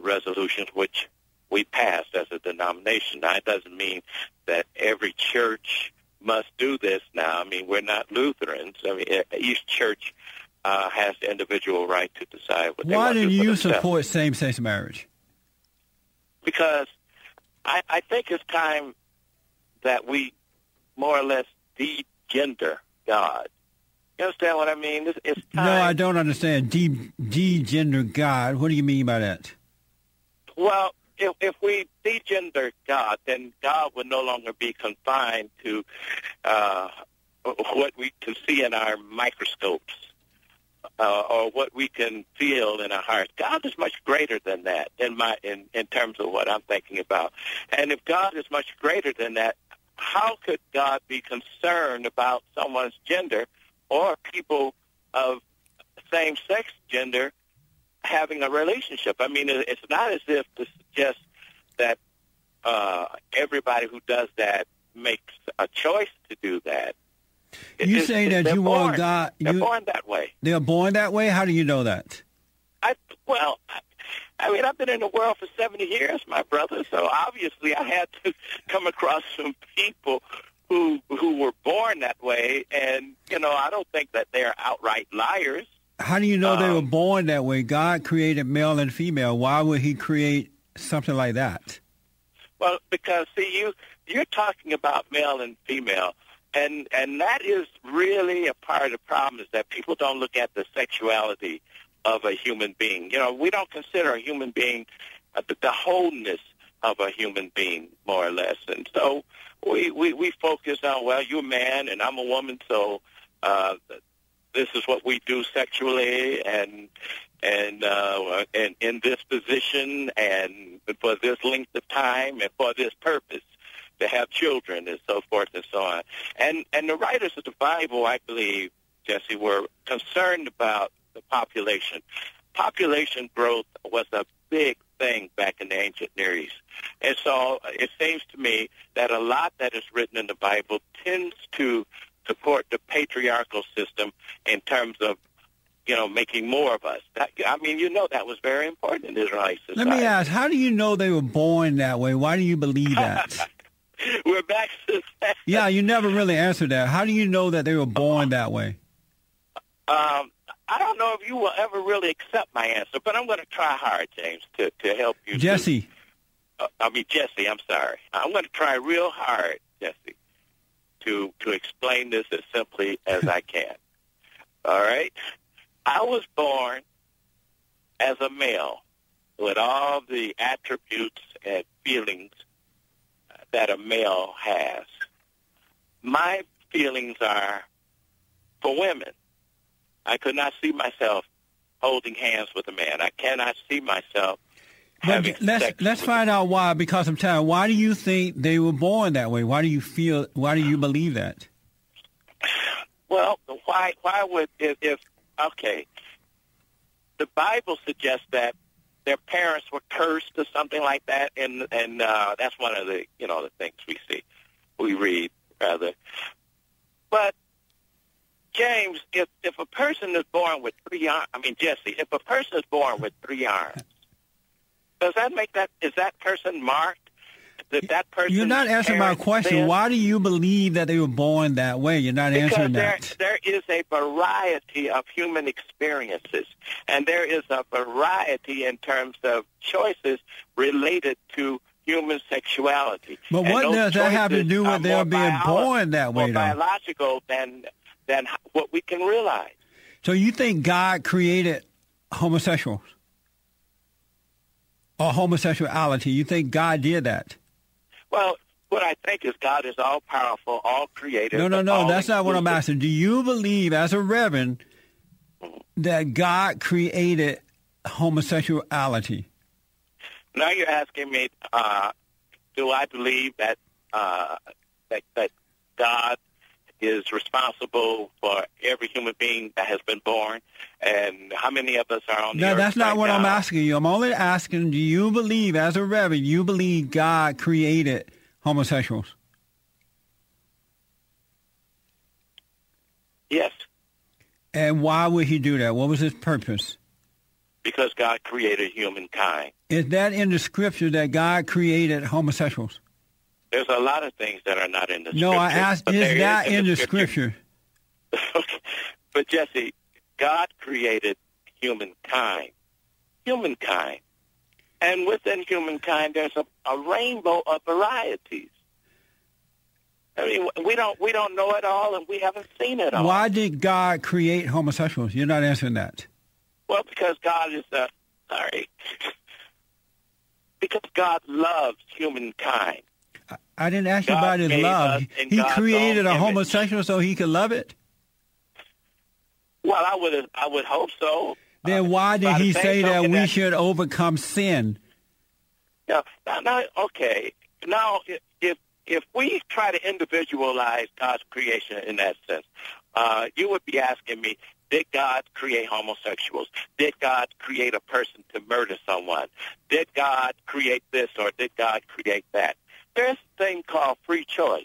resolutions, which we passed as a denomination. Now, it doesn't mean that every church must do this now. I mean, we're not Lutherans. I mean, each church has the individual right to decide what they want to do. Why do you support same-sex marriage? Because I think it's time that we more or less de-gender God. You understand what I mean? It's time. No, I don't understand. De-gender God. What do you mean by that? Well, if we de-gender God, then God would no longer be confined to what we can see in our microscopes or what we can feel in our hearts. God is much greater than that in terms of what I'm thinking about. And if God is much greater than that, how could God be concerned about someone's gender or people of same-sex gender having a relationship? I mean, it's not as if to suggest that everybody who does that makes a choice to do that. You say that you want God. They're born that way. They're born that way? How do you know that? Well, I mean, I've been in the world for 70 years, my brother, so obviously I had to come across some people who were born that way, and, you know, I don't think that they're outright liars. How do you know they were born that way? God created male and female. Why would he create something like that? Well, because, see, you're talking about male and female, and that is really a part of the problem, is that people don't look at the sexuality of a human being. You know, we don't consider a human being the wholeness of a human being, more or less. And so we focus on, well, you're a man and I'm a woman, so this is what we do sexually, and in this position, and for this length of time, and for this purpose, to have children, and so forth and so on. And the writers of the Bible, I believe, Jesse, were concerned about the population. Population growth was a big thing back in the ancient Near East. And so it seems to me that a lot that is written in the Bible tends to support the patriarchal system in terms of, you know, making more of us. That was very important in Israelite society. Let me ask, how do you know they were born that way? Why do you believe that? We're back to that. Yeah, you never really answered that. How do you know that they were born that way? I don't know if you will ever really accept my answer, but I'm going to try hard, James, to help you. Jesse, I'm sorry. I'm going to try real hard, Jesse, to explain this as simply as I can. All right? I was born as a male with all the attributes and feelings that a male has. My feelings are for women. I could not see myself holding hands with a man. I cannot see myself having sex. Let's find out why, because I'm tired. Why do you think they were born that way? Why do you believe that? Well, why would, okay, the Bible suggests that their parents were cursed or something like that, and that's one of the, the things we read. But, James, if a person is born with three arms, Jesse, if a person is born with three arms, does that make that, is that person marked? You're not answering my question. Why do you believe that they were born that way? You're not answering that. There is a variety of human experiences, and there is a variety in terms of choices related to human sexuality. But what does that have to do with their being born that way, though? More biological than what we can realize. So you think God created homosexuals or homosexuality? You think God did that? Well, what I think is God is all-powerful, all-creative. No, that's not what I'm asking. Do you believe, as a reverend, that God created homosexuality? Now you're asking me, do I believe that God is responsible for every human being that has been born, and how many of us are on the earth? No, that's not what I'm asking you. I'm only asking, do you believe, as a reverend, you believe God created homosexuals? Yes. And why would he do that? What was his purpose? Because God created humankind. Is that in the scripture that God created homosexuals? There's a lot of things that are not in the scripture. No, I asked, is that in the scripture? Okay. But, Jesse, God created humankind. Humankind. And within humankind, there's a rainbow of varieties. I mean, we don't know it all, and we haven't seen it all. Why did God create homosexuals? You're not answering that. Well, because God is because God loves humankind. I didn't ask you about his love. He created a homosexual so he could love it? Well, I would hope so. Then why did he say that we should overcome sin? No, okay. Now, if we try to individualize God's creation in that sense, you would be asking me, did God create homosexuals? Did God create a person to murder someone? Did God create this or did God create that? There's a thing called free choice,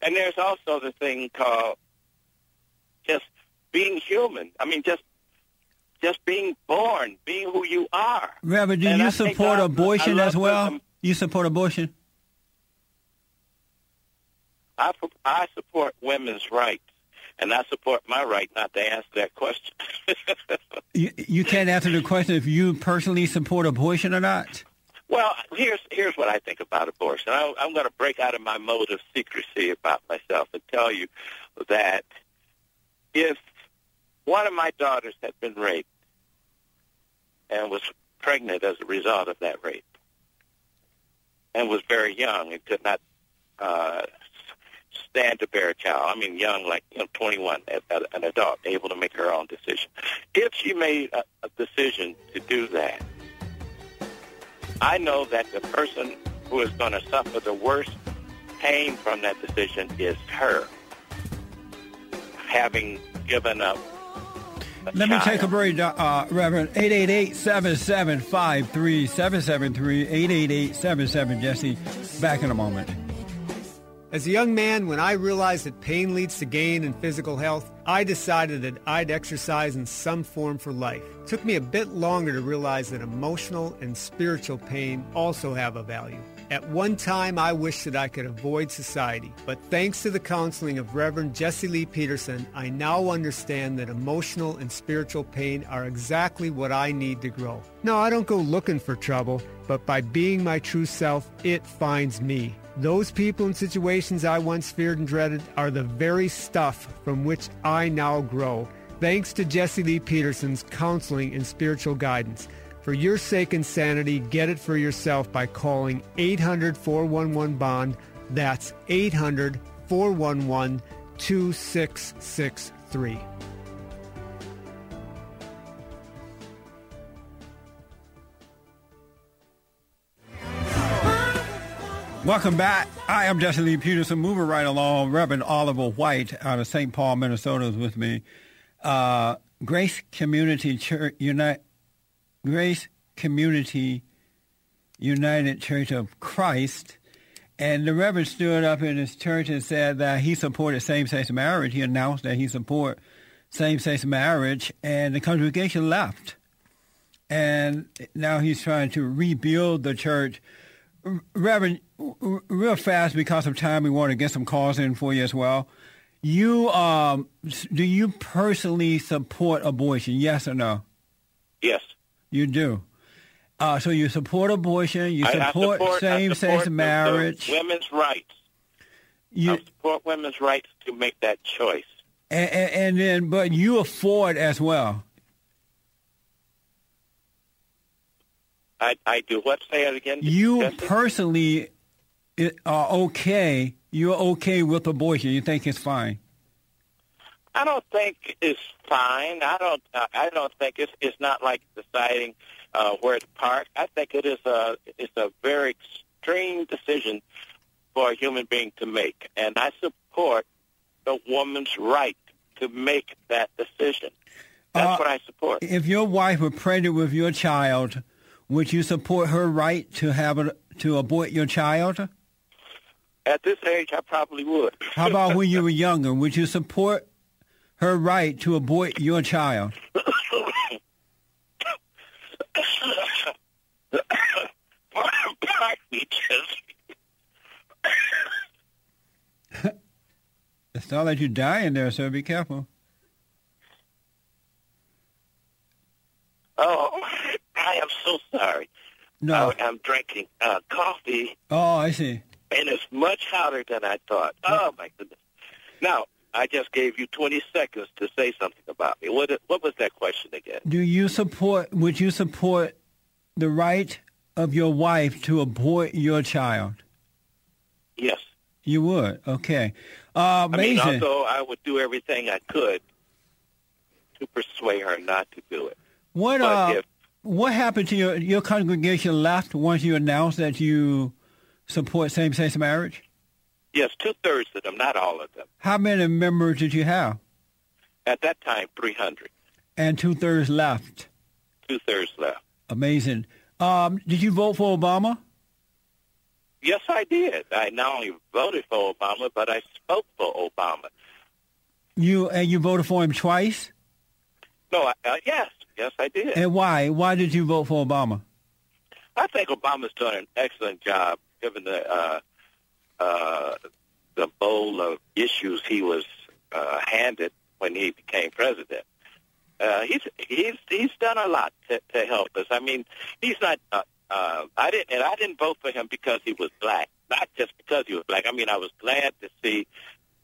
and there's also the thing called just being human. I mean, just being born, being who you are. Reverend, do you support abortion as well? You support abortion? I support women's rights, and I support my right not to answer that question. You can't answer the question if you personally support abortion or not? Well, here's what I think about abortion. I'm going to break out of my mode of secrecy about myself and tell you that if one of my daughters had been raped and was pregnant as a result of that rape and was very young and could not stand to bear a child, I mean young, like 21, an adult, able to make her own decision. If she made a decision to do that, I know that the person who is going to suffer the worst pain from that decision is her, having given up a child. Let me take a break, Reverend. 888-775-3773, 888-77-JESSE. Back in a moment. As a young man, when I realized that pain leads to gain in physical health, I decided that I'd exercise in some form for life. It took me a bit longer to realize that emotional and spiritual pain also have a value. At one time, I wished that I could avoid society, but thanks to the counseling of Reverend Jesse Lee Peterson, I now understand that emotional and spiritual pain are exactly what I need to grow. No, I don't go looking for trouble, but by being my true self, it finds me. Those people and situations I once feared and dreaded are the very stuff from which I now grow, thanks to Jesse Lee Peterson's counseling and spiritual guidance. For your sake and sanity, get it for yourself by calling 800-411-BOND. That's 800-411-2663. 3. Welcome back. I am Jesse Lee Peterson. Moving right along, Reverend Oliver White out of St. Paul, Minnesota is with me. Grace Community Grace Community United Church of Christ. And the Reverend stood up in his church and said that he supported same-sex marriage. He announced that he supported same-sex marriage, and the congregation left. And now he's trying to rebuild the church. Reverend, real fast, because of time, we want to get some calls in for you as well. You, do you personally support abortion, yes or no? Yes. You do. So you support abortion, you support same-sex marriage. Women's rights. I support women's rights to make that choice. But you are for it as well. I do. What? Say it again. You personally are okay. You're okay with abortion. You think it's fine? I don't think it's fine. I don't think it's not like deciding where to park. I think it is a very extreme decision for a human being to make, and I support the woman's right to make that decision. That's what I support. If your wife were pregnant with your child, would you support her right to abort your child? At this age, I probably would. How about when you were younger? Would you support her right to abort your child? It's not like you die in there, sir. Be careful. Oh, I am so sorry. No. I'm drinking coffee. Oh, I see. And it's much hotter than I thought. Oh, my goodness. Now, I just gave you 20 seconds to say something about me. What was that question again? Would you support the right of your wife to abort your child? Yes. You would? Okay. Amazing. I mean, also, I would do everything I could to persuade her not to do it. What happened to your congregation left once you announced that you support same-sex marriage? Yes, 2/3 of them, not all of them. How many members did you have? At that time, 300. And 2/3 left? 2/3 left. Amazing. Did you vote for Obama? Yes, I did. I not only voted for Obama, but I spoke for Obama. You voted for him twice? No, yes. Yes, I did. And why? Why did you vote for Obama? I think Obama's done an excellent job, given the bowl of issues he was handed when he became president. He's done a lot to help us. I mean, he's not. I didn't vote for him because he was black, not just because he was black. I mean, I was glad to see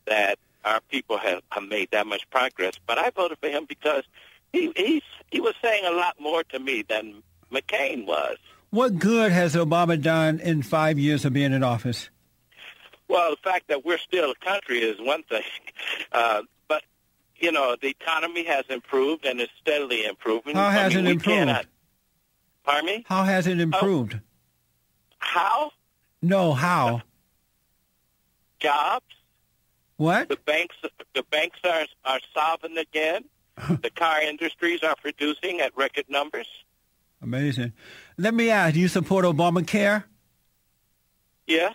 that our people have made that much progress. But I voted for him because he was saying a lot more to me than McCain was. What good has Obama done in 5 years of being in office? Well, the fact that we're still a country is one thing. But, you know, the economy has improved and is steadily improving. How has it improved? Pardon me? How has it improved? How? No, how? Jobs. What? The banks are solvent again. The car industries are producing at record numbers. Amazing. Let me ask, do you support Obamacare? Yes.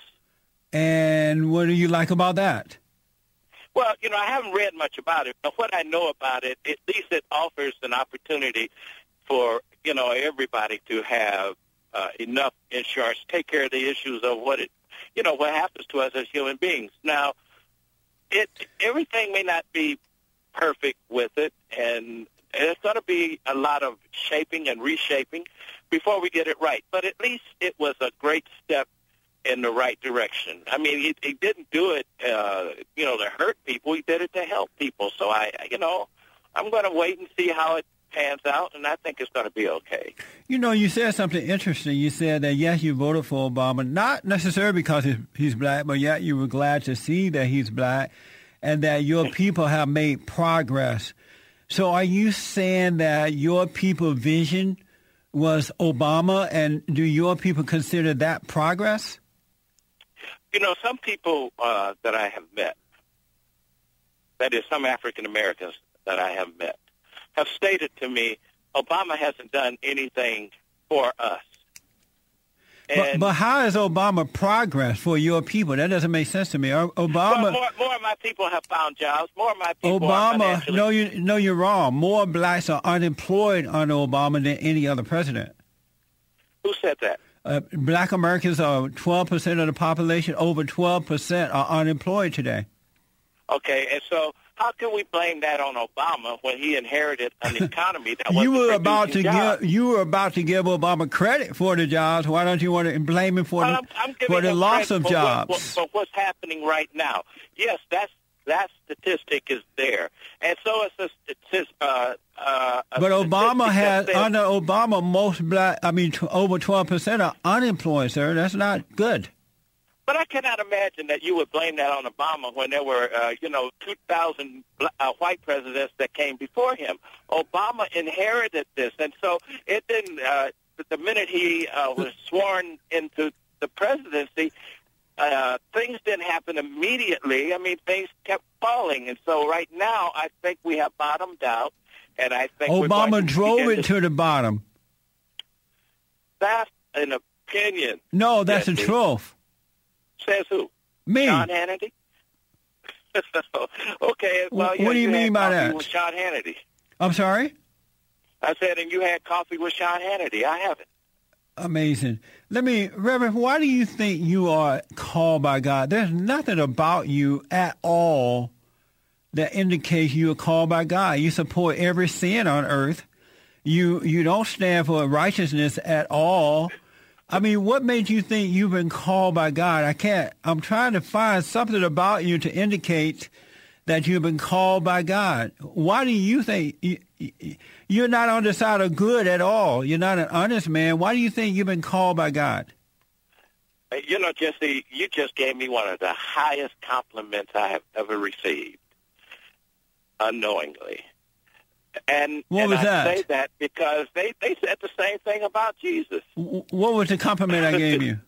And what do you like about that? Well, you know, I haven't read much about it, but what I know about it, at least it offers an opportunity for, you know, everybody to have enough insurance to take care of the issues of what happens to us as human beings. Now, everything may not be perfect with it, and it's going to be a lot of shaping and reshaping before we get it right. But at least it was a great step in the right direction. I mean, he didn't do it, to hurt people. He did it to help people. So I'm going to wait and see how it pans out, and I think it's going to be okay. You know, you said something interesting. You said that yes, you voted for Obama, not necessarily because he's black, but yet you were glad to see that he's black. and that your people have made progress. So are you saying that your people vision was Obama, and do your people consider that progress? You know, some people that I have met, that is, some African Americans that I have met, have stated to me, Obama hasn't done anything for us. But how is Obama progress for your people? That doesn't make sense to me. Obama. More of my people have found jobs. More of my people Obama, are financially... No, you're wrong. More blacks are unemployed under Obama than any other president. Who said that? Black Americans are 12% of the population. Over 12% are unemployed today. Okay, and so how can we blame that on Obama when he inherited an economy that wasn't producing jobs? You were about to give Obama credit for the jobs. Why don't you want to blame him for the loss of jobs? But what's happening right now? Yes, that statistic is there, and so it's but Obama has under Obama most black. I mean, over 12% are unemployed, sir. That's not good. But I cannot imagine that you would blame that on Obama when there were, 2,000 white presidents that came before him. Obama inherited this, and so it didn't. The minute he was sworn into the presidency, things didn't happen immediately. I mean, things kept falling, and so right now I think we have bottomed out, and I think Obama drove it to the bottom. That's an opinion. No, that's the truth. Says who? Me. Sean Hannity? Okay. Well, what do you mean by that? With Sean Hannity. I'm sorry? I said, and you had coffee with Sean Hannity. I haven't. Amazing. Reverend, why do you think you are called by God? There's nothing about you at all that indicates you are called by God. You support every sin on earth. You don't stand for righteousness at all. I mean, what made you think you've been called by God? I'm trying to find something about you to indicate that you've been called by God. Why do you think you're not on the side of good at all? You're not an honest man. Why do you think you've been called by God? You know, Jesse, you just gave me one of the highest compliments I have ever received, unknowingly. And I say that because they said the same thing about Jesus. What was the compliment I gave you?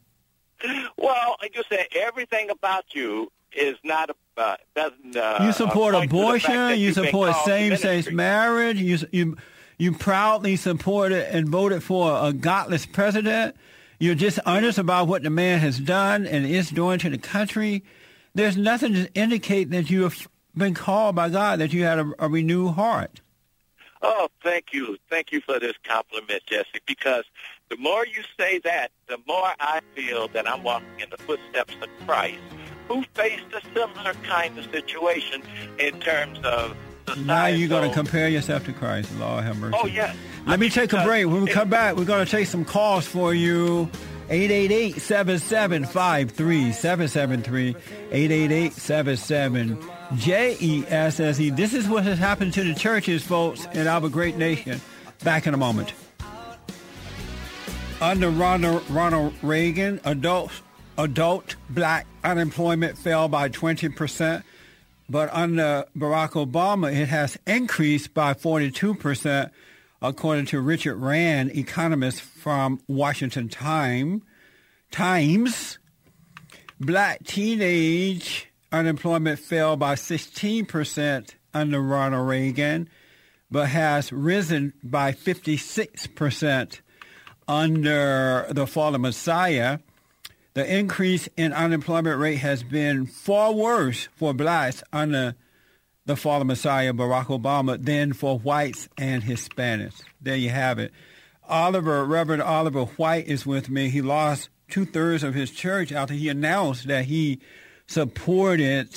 Well, you said everything about you is not doesn't. You support abortion. You support same-sex marriage. You proudly supported and voted for a godless president. You're just honest about what the man has done and is doing to the country. There's nothing to indicate that you have been called by God, that you had a renewed heart. Oh, thank you for this compliment, Jesse, because the more you say that, the more I feel that I'm walking in the footsteps of Christ, who faced a similar kind of situation in terms of society. Now you're going to compare yourself to Christ. Lord have mercy. Oh, yes. Let me take a break. When we come back, we're going to take some calls for you. 888-775-3773, 888-77-JESSE. This is what has happened to the churches, folks, in our great nation. Back in a moment. Under Ronald Reagan, adult black unemployment fell by 20%, but under Barack Obama, it has increased by 42%. According to Richard Rand, economist from Washington Times, black teenage unemployment fell by 16% under Ronald Reagan, but has risen by 56% under the fallen Messiah. The increase in unemployment rate has been far worse for blacks under the fallen Messiah, Barack Obama, than for whites and Hispanics. There you have it. Reverend Oliver White is with me. He lost two-thirds of his church after he announced that he supported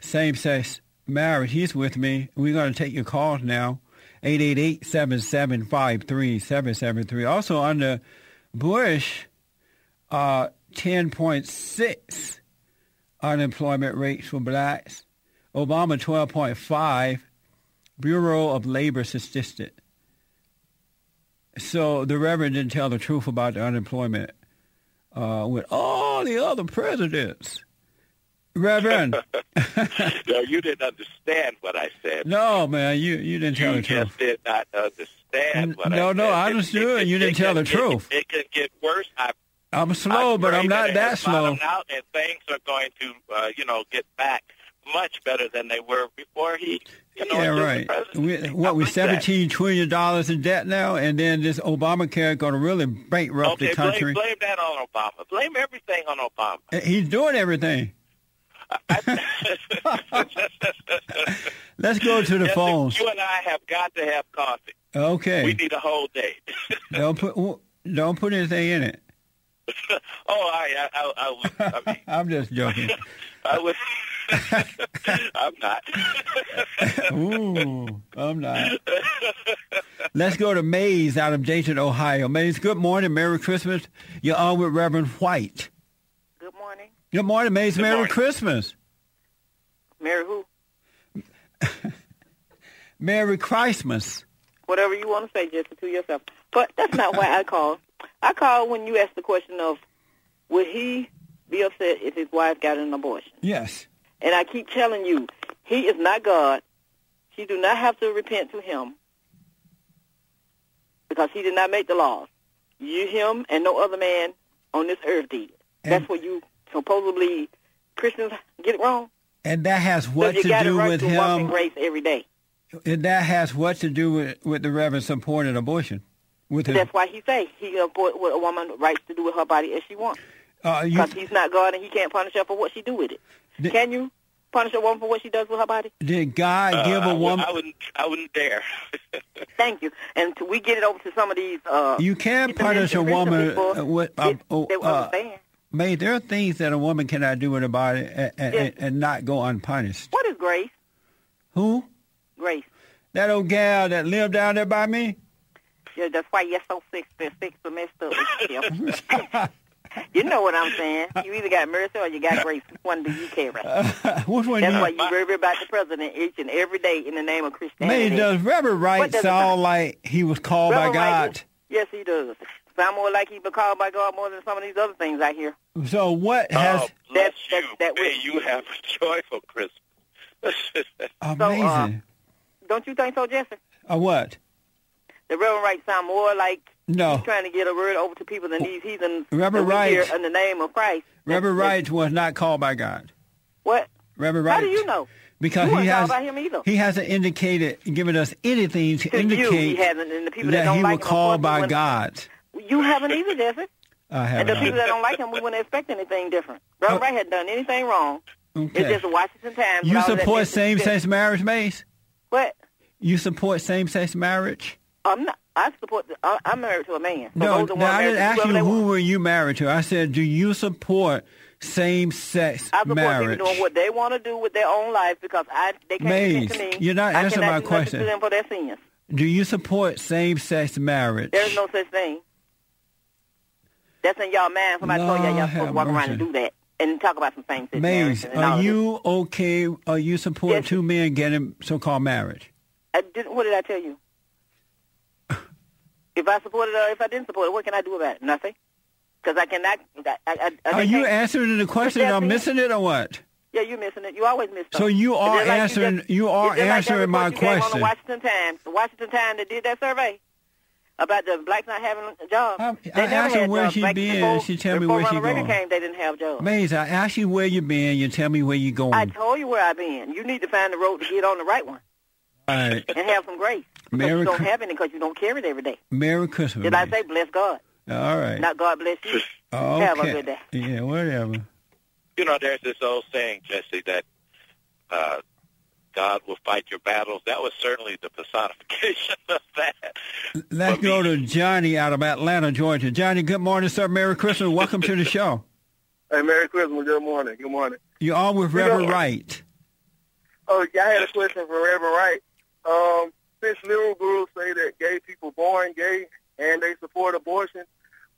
same-sex marriage. He's with me. We're going to take your calls now. 888-775-3773. Also, under Bush, 10.6 unemployment rates for blacks. Obama, 12.5, Bureau of Labor statistic. So the Reverend didn't tell the truth about the unemployment with all the other presidents. Reverend. No, you didn't understand what I said. No, man, you didn't tell the truth. You just did not understand what I said. No, I understood. You didn't tell the truth. It could get worse. I'm slow, but I'm not that slow. And things are going to, get back much better than they were before he. Yeah, right. We're $17 trillion in debt now, and then this Obamacare going to really bankrupt the country. Blame that on Obama. Blame everything on Obama. He's doing everything. Let's go to the phones. You and I have got to have coffee. Okay. We need a whole day. Don't put anything in it. I mean, I'm just joking. I would. I'm not. Ooh, I'm not. Let's go to Mays out of Dayton, Ohio. Mays, good morning. Merry Christmas. You're on with Reverend White. Good morning. Good morning, Mays. Merry Christmas. Merry who? Merry Christmas. Whatever you want to say, Jessica, to yourself. But that's not why I called. I called when you asked the question of, would he be upset if his wife got an abortion? Yes. And I keep telling you, he is not God. She do not have to repent to him because he did not make the laws. You, him, and no other man on this earth did. And that's what you supposedly Christians get it wrong. And that has what to do with him. Walk in grace every day. And that has what to do with the Reverend supporting abortion. With him. That's why he say he abort what a woman rights to do with her body as she wants. Because he's not God and he can't punish her for what she do with it. Can you punish a woman for what she does with her body? Did God give a woman? I wouldn't dare. Thank you. And we get it over to some of these. You can punish a woman. There are things that a woman cannot do with her body and not go unpunished. What is Grace? Who? Grace. That old gal that lived down there by me? Yeah, that's why you're so sick. They're sick, so messed up. You know what I'm saying. You either got mercy or you got grace. Which one do you carry? Which one? That's why you worry about the president each and every day in the name of Christianity. Man, does Reverend Wright sound like he was called Reverend by God? Yes, he does. Sound more like he was called by God more than some of these other things out here. So what has... you have a joyful Christmas. Amazing. So, don't you think so, Jesse? What? The Reverend Wright sound more like... No. He's trying to get a word over to people that these heathen here in the name of Christ. Reverend Wright was not called by God. What? Reverend Wright. How do you know? Because you he hasn't indicated, given us anything to indicate that he was called by God. You haven't either, Jesse. I haven't. And the people that don't like him, we wouldn't expect anything different. Reverend Wright had done anything wrong. Okay. It's just a Washington Times. You support same-sex marriage, Mace? What? You support same-sex marriage? I'm not. I support. I'm married to a man. No, I didn't ask you who were you married to. I said, do you support same-sex marriage? I support people doing what they want to do with their own life because they can't listen to me. You're not answering my question. I cannot do nothing to them for their sins. Do you support same-sex marriage? There's no such thing. That's in y'all mind. Somebody told y'all supposed to walk around and do that and talk about some same-sex marriage. Are you okay? Are you supporting two men getting so-called marriage? What did I tell you? If I support it or if I didn't support it, what can I do about it? Nothing. Because I cannot... Are you answering the question and I'm missing it or what? Yeah, you're missing it. You always miss it. So you are answering my question. On the Washington Times. The Washington Times that did that survey about the blacks not having a job. I asked her where she been. She tell me where she going. Came, they didn't have jobs. Maze, I asked you where you been. You tell me where you going. I told you where I been. You need to find the road to get on the right one. All right. And have some grace. You don't have any because you don't carry it every day. Merry Christmas. Did I say bless God? All right. Not God bless you. Okay. Have a good day. Yeah, whatever. You know, there's this old saying, Jesse, that God will fight your battles. That was certainly the personification of that. Let's go to Johnny out of Atlanta, Georgia. Johnny, good morning, sir. Merry Christmas. Welcome to the show. Hey, Merry Christmas. Good morning. Good morning. You're on with Reverend Wright. Oh, yeah, I had a question for Reverend Wright. Since liberal groups say that gay people born gay and they support abortion,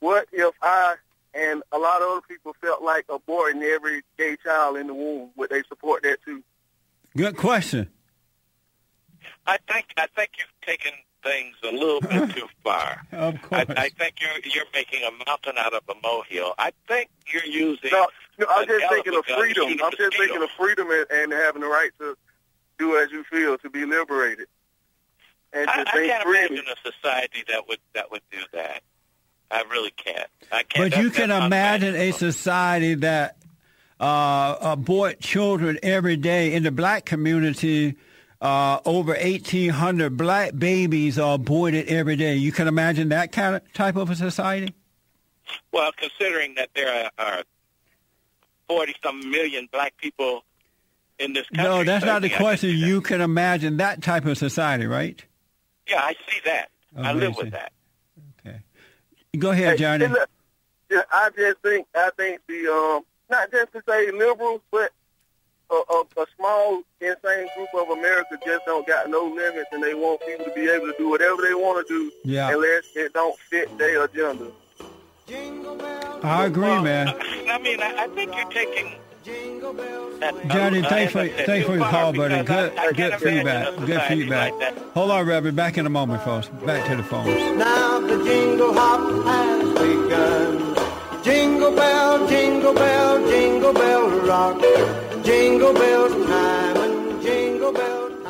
what if I and a lot of other people felt like aborting every gay child in the womb? Would they support that too? Good question. I think you've taken things a little bit too far. Of course. I think you're making a mountain out of a molehill. I think you're using No, I'm just thinking of freedom. I'm just thinking of freedom and having the right to do as you feel, to be liberated. And I can't imagine a society that would do that. I really can't. But you can imagine a society that abort children every day. In the black community, over 1,800 black babies are aborted every day. You can imagine that kind of type of a society? Well, considering that there are 40-some million black people in this country. No, that's not the question. You can imagine that type of society, right? Yeah, I see that. I live with that. Okay. Go ahead, Johnny. I think the not just to say liberals, but a small, insane group of America just don't got no limits, and they want people to be able to do whatever they want to do unless it don't fit their agenda. I agree, man. I mean, I think you're taking... Johnny, thanks for your call, buddy. Good feedback. Good feedback. Like hold on, Reverend. Back in a moment, folks. Back to the phones. Now the jingle hop has begun. Jingle bell, jingle bell, jingle bell rock. Jingle bell time and jingle bell time.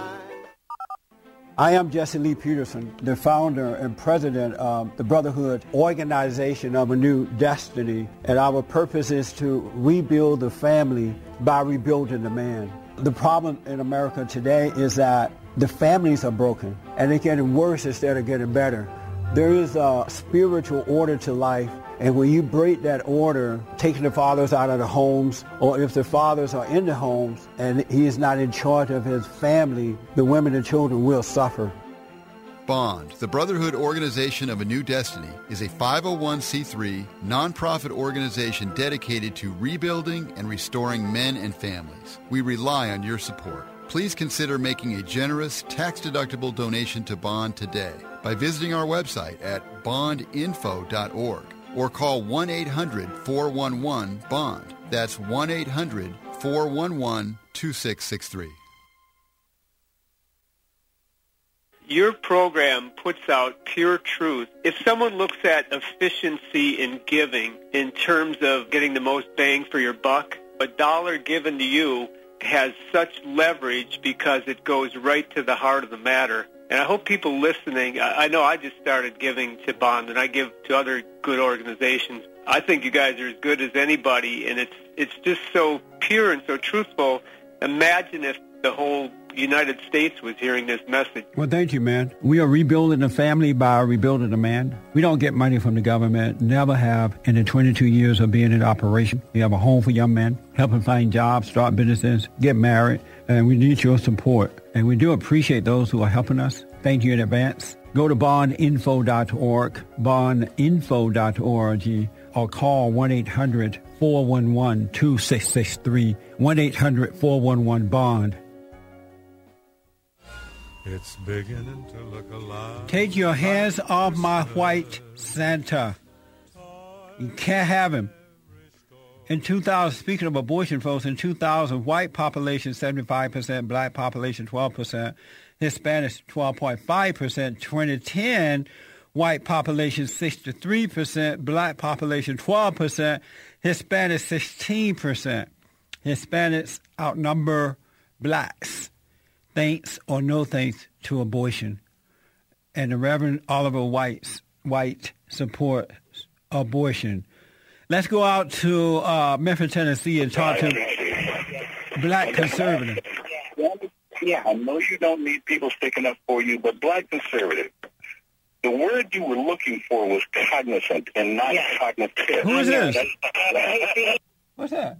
I am Jesse Lee Peterson, the founder and president of the Brotherhood Organization of a New Destiny, and our purpose is to rebuild the family by rebuilding the man. The problem in America today is that the families are broken, and they're getting worse instead of getting better. There is a spiritual order to life, and when you break that order, taking the fathers out of the homes, or if the fathers are in the homes and he is not in charge of his family, the women and children will suffer. Bond, the Brotherhood Organization of a New Destiny, is a 501c3 nonprofit organization dedicated to rebuilding and restoring men and families. We rely on your support. Please consider making a generous, tax-deductible donation to Bond today by visiting our website at bondinfo.org. or call 1-800-411-BOND. That's 1-800-411-2663. Your program puts out pure truth. If someone looks at efficiency in giving in terms of getting the most bang for your buck, a dollar given to you has such leverage because it goes right to the heart of the matter. And I hope people listening, I know I just started giving to Bond, and I give to other good organizations. I think you guys are as good as anybody, and it's just so pure and so truthful. Imagine if the whole United States was hearing this message. Well, thank you, man. We are rebuilding the family by rebuilding the man. We don't get money from the government, never have, in the 22 years of being in operation. We have a home for young men, help them find jobs, start businesses, get married, and we need your support. And we do appreciate those who are helping us. Thank you in advance. Go to bondinfo.org, bondinfo.org, or call 1-800-411-2663, 1-800-411-BOND. It's beginning to look alive. Take your hands off my white Santa. You can't have him. In 2000, speaking of abortion, folks, in 2000, white population 75%, black population 12%, Hispanic 12.5%. 2010, white population 63%, black population 12%, Hispanic 16%. Hispanics outnumber blacks. Thanks or no thanks to abortion. And the Reverend Oliver White supports abortion. Let's go out to Memphis, Tennessee and talk to black conservative. Yeah, I know you don't need people sticking up for you, but black conservative, the word you were looking for was cognizant and not cognitive. Who is this? What's that?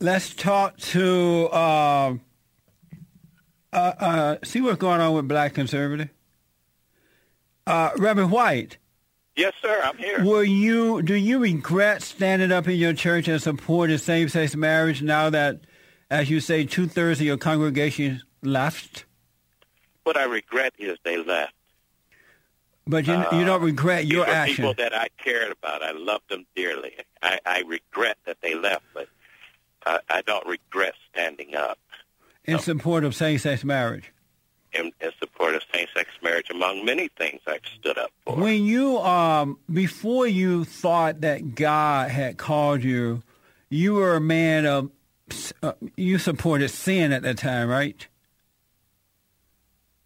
Let's talk to, see what's going on with black conservative. Reverend White. Yes, sir, I'm here. Do you regret standing up in your church and supporting same-sex marriage now that, as you say, two-thirds of your congregation left? What I regret is they left. But you don't regret your action. People that I cared about, I loved them dearly. I regret that they left, but I don't regret standing up in support of same-sex marriage. in support of same-sex marriage, among many things I've stood up for. When you, before you thought that God had called you, you were a man of, you supported sin at that time, right?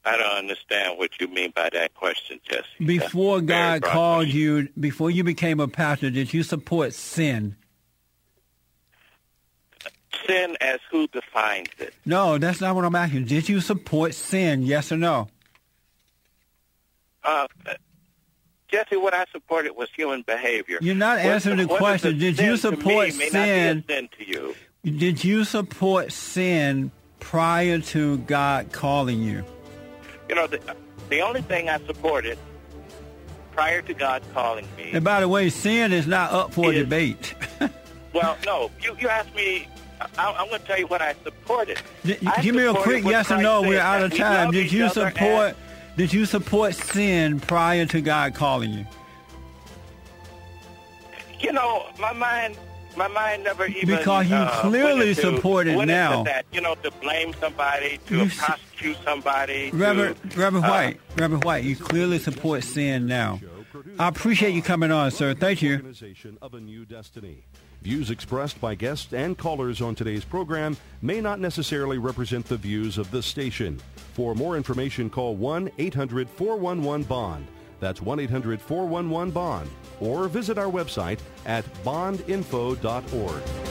I don't understand what you mean by that question, Jesse. Before God called you, before you became a pastor, did you support sin? Sin as who defines it? No, that's not what I'm asking. Did you support sin, yes or no? Jesse, what I supported was human behavior. You're not answering the question. Did you support sin? Did you support sin prior to God calling you? You know, the only thing I supported prior to God calling me... And by the way, sin is not up for debate. Well, no. You asked me... I'm going to tell you what I supported. Give me a quick yes or no. We're out of time. Did you support sin prior to God calling you? You know, my mind never even... Because you clearly support it now. That, you know, to blame somebody, to prosecute somebody. Reverend White, you clearly support sin now. I appreciate you coming on, sir. Thank you. Organization of a New Destiny. Views expressed by guests and callers on today's program may not necessarily represent the views of this station. For more information, call 1-800-411-BOND. That's 1-800-411-BOND. Or visit our website at bondinfo.org.